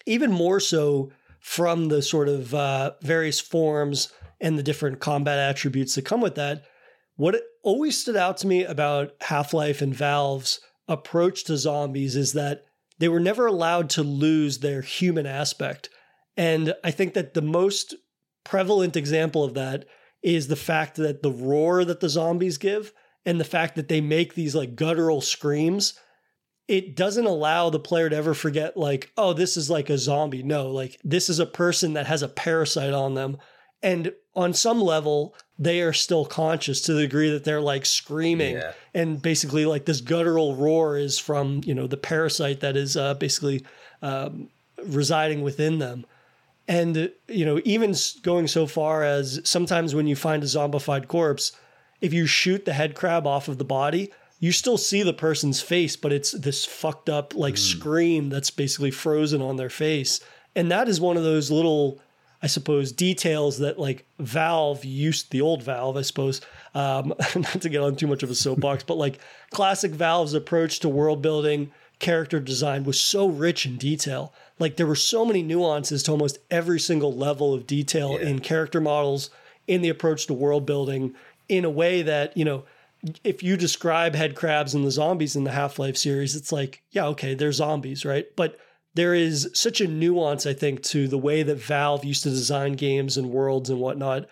even more so from the sort of various forms and the different combat attributes that come with that, what always stood out to me about Half-Life and Valve's approach to zombies is that they were never allowed to lose their human aspect. And I think that the most prevalent example of that is the fact that the roar that the zombies give and the fact that they make these like guttural screams, it doesn't allow the player to ever forget like, oh, this is like a zombie. No, like this is a person that has a parasite on them. And on some level, they are still conscious to the degree that they're like screaming. Yeah. And basically like this guttural roar is from, you know, the parasite that is basically residing within them. And, you know, even going so far as sometimes when you find a zombified corpse, if you shoot the head crab off of the body, you still see the person's face, but it's this fucked up like scream that's basically frozen on their face. And that is one of those little, I suppose, details that like Valve used, the old Valve, I suppose, not to get on too much of a soapbox, but like classic Valve's approach to world building, character design was so rich in detail. Like there were so many nuances to almost every single level of detail in character models, in the approach to world building, in a way that, you know, if you describe head crabs and the zombies in the Half-Life series, it's like, yeah, okay, they're zombies, right? But there is such a nuance, I think, to the way that Valve used to design games and worlds and whatnot,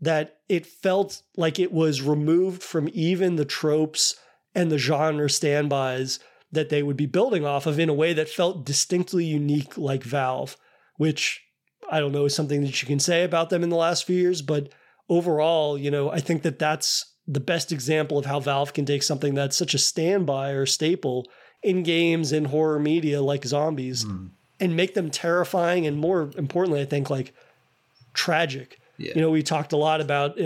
that it felt like it was removed from even the tropes and the genre standbys that they would be building off of in a way that felt distinctly unique, like Valve, which I don't know is something that you can say about them in the last few years. But overall, you know, I think that that's the best example of how Valve can take something that's such a standby or staple in games, in horror media, like zombies, and make them terrifying and, more importantly, I think, like tragic. Yeah. You know, we talked a lot about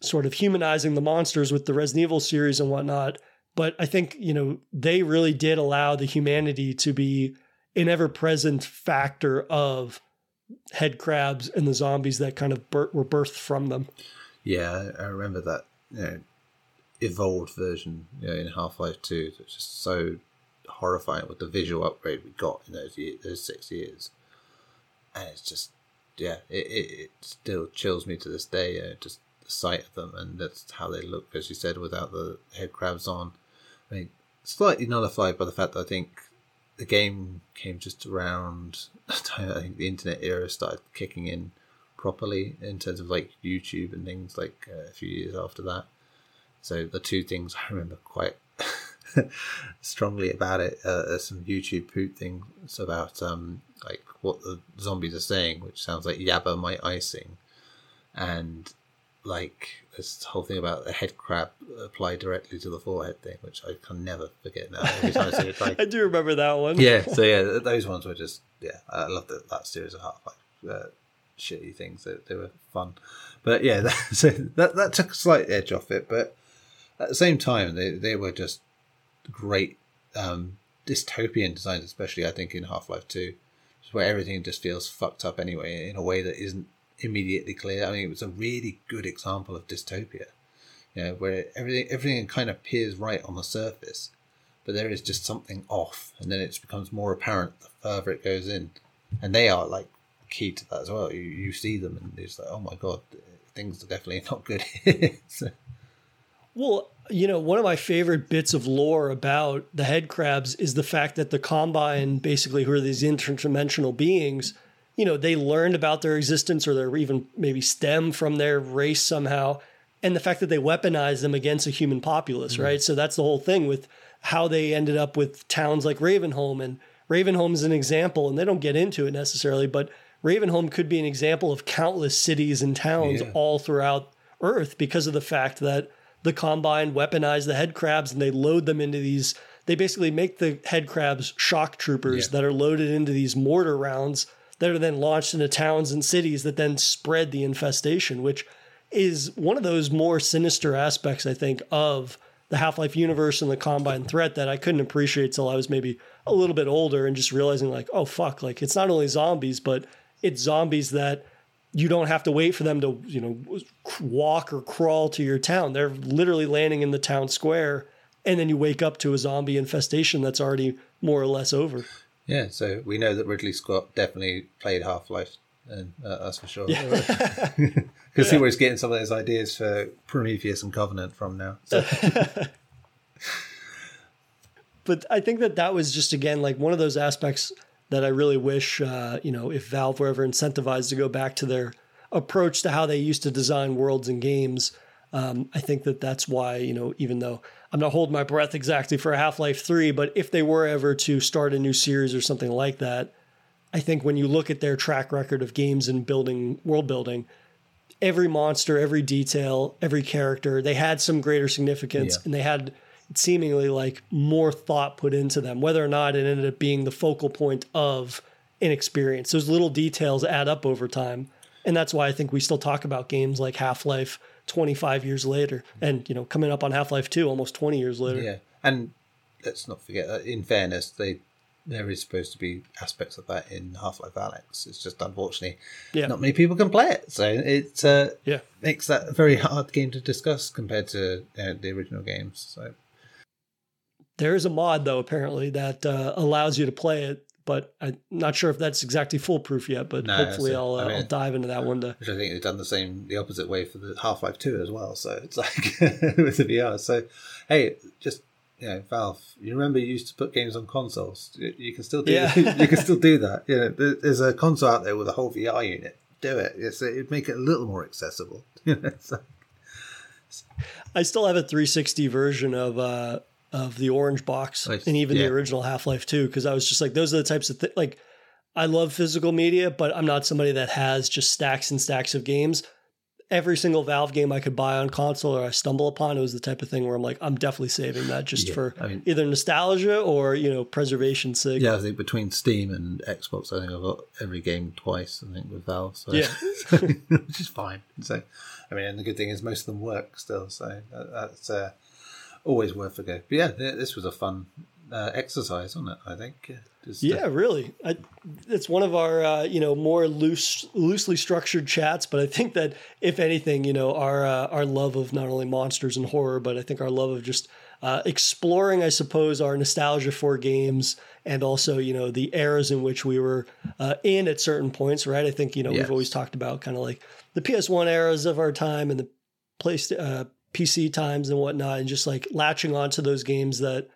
sort of humanizing the monsters with the Resident Evil series and whatnot. But I think, you know, they really did allow the humanity to be an ever-present factor of head crabs and the zombies that kind of were birthed from them. Yeah, I remember that, you know, evolved version, you know, in Half-Life 2. It's just so horrifying with the visual upgrade we got in those 6 years. And it's just, yeah, it still chills me to this day, you know, just the sight of them. And that's how they look, as you said, without the head crabs on. I mean, slightly nullified by the fact that I think the game came just around the time I think the internet era started kicking in properly in terms of like YouTube and things, like a few years after that. So the two things I remember quite strongly about it are some YouTube poop things about like what the zombies are saying, which sounds like "Yabba my icing," and like this whole thing about the head crab applied directly to the forehead thing, which I can never forget now. Every time I see it, like, I do remember that one. Yeah, so yeah, those ones were just, yeah, I loved that series of Half-Life shitty things. They were fun, but yeah, that took a slight edge off it. But at the same time, they were just great dystopian designs, especially I think in Half-Life 2, where everything just feels fucked up anyway in a way that isn't immediately clear. I mean, it was a really good example of dystopia, you know, where everything kind of appears right on the surface, but there is just something off, and then it becomes more apparent the further it goes in. And they are like key to that as well. You see them and it's like, oh my god, things are definitely not good here. So. Well, you know, one of my favorite bits of lore about the head crabs is the fact that the Combine, basically, who are these interdimensional beings, you know, they learned about their existence, or they're even maybe stem from their race somehow. And the fact that they weaponized them against a human populace, right? So that's the whole thing with how they ended up with towns like Ravenholm. And Ravenholm is an example, and they don't get into it necessarily, but Ravenholm could be an example of countless cities and towns all throughout Earth because of the fact that the Combine weaponized the head crabs, and they load them into these, they basically make the head crabs shock troopers that are loaded into these mortar rounds that are then launched into towns and cities that then spread the infestation, which is one of those more sinister aspects, I think, of the Half-Life universe and the Combine threat that I couldn't appreciate till I was maybe a little bit older and just realizing like, oh fuck, like it's not only zombies, but it's zombies that you don't have to wait for them to, you know, walk or crawl to your town. They're literally landing in the town square and then you wake up to a zombie infestation that's already more or less over. Yeah, so we know that Ridley Scott definitely played Half-Life, and that's for sure. Because he was getting some of those ideas for Prometheus and Covenant from now. So. But I think that that was just, again, like one of those aspects that I really wish, if Valve were ever incentivized to go back to their approach to how they used to design worlds and games. I think that that's why, even though I'm not holding my breath exactly for Half-Life 3, but if they were ever to start a new series or something like that, I think when you look at their track record of games and building, world building, every monster, every detail, every character, they had some greater significance and they had seemingly like more thought put into them, whether or not it ended up being the focal point of an experience. Those little details add up over time. And that's why I think we still talk about games like Half-Life 25 years later and, coming up on Half-Life 2 almost 20 years later. Yeah. And let's not forget that in fairness, there is supposed to be aspects of that in Half-Life Alyx. It's just unfortunately not many people can play it. So it makes that a very hard game to discuss compared to the original games. So there is a mod though, apparently, that allows you to play it. But I'm not sure if that's exactly foolproof yet, but hopefully I'll dive into that one day. Which I think they've done the opposite way for the Half-Life 2 as well. So it's like with the VR. So, hey, just, Valve, you remember you used to put games on consoles. You can still do that. You can still do that. There's a console out there with a whole VR unit. Do it. It'd make it a little more accessible. I still have a 360 version of the orange box and even the original Half-Life 2, because I was just like, those are the types of things, like, I love physical media, but I'm not somebody that has just stacks and stacks of games. Every single Valve game I could buy on console or I stumble upon, it was the type of thing where I'm like, I'm definitely saving that just for either nostalgia or, preservation's sake. Yeah, I think between Steam and Xbox, I think I've got every game twice, I think, with Valve. So. Yeah. Which is fine. So, and the good thing is most of them work still, so that's... always worth a go. But this was a fun exercise, wasn't it? I think. Really. It's one of our, more loosely structured chats. But I think that if anything, our love of not only monsters and horror, but I think our love of just exploring, I suppose, our nostalgia for games and also, the eras in which we were in at certain points, right? I think, we've always talked about kind of like the PS1 eras of our time and the PC times and whatnot, and just like latching onto those games that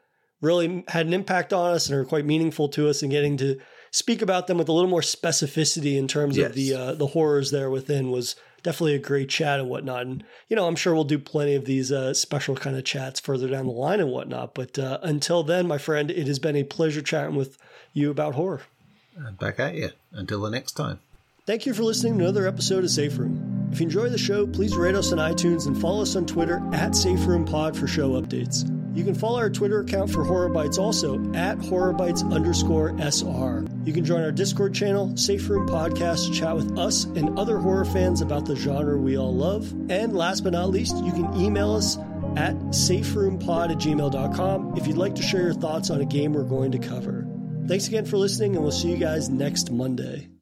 really had an impact on us and are quite meaningful to us, and getting to speak about them with a little more specificity in terms of the horrors there within was definitely a great chat and whatnot. And, I'm sure we'll do plenty of these special kind of chats further down the line and whatnot. But until then, my friend, it has been a pleasure chatting with you about horror. And back at you. Until the next time. Thank you for listening to another episode of Safe Room. If you enjoy the show, please rate us on iTunes and follow us on Twitter @SaferoomPod for show updates. You can follow our Twitter account for Horror Bites also @HorrorBites_SR. You can join our Discord channel, Safe Room Podcast, to chat with us and other horror fans about the genre we all love. And last but not least, you can email us at saferoompod@gmail.com if you'd like to share your thoughts on a game we're going to cover. Thanks again for listening, and we'll see you guys next Monday.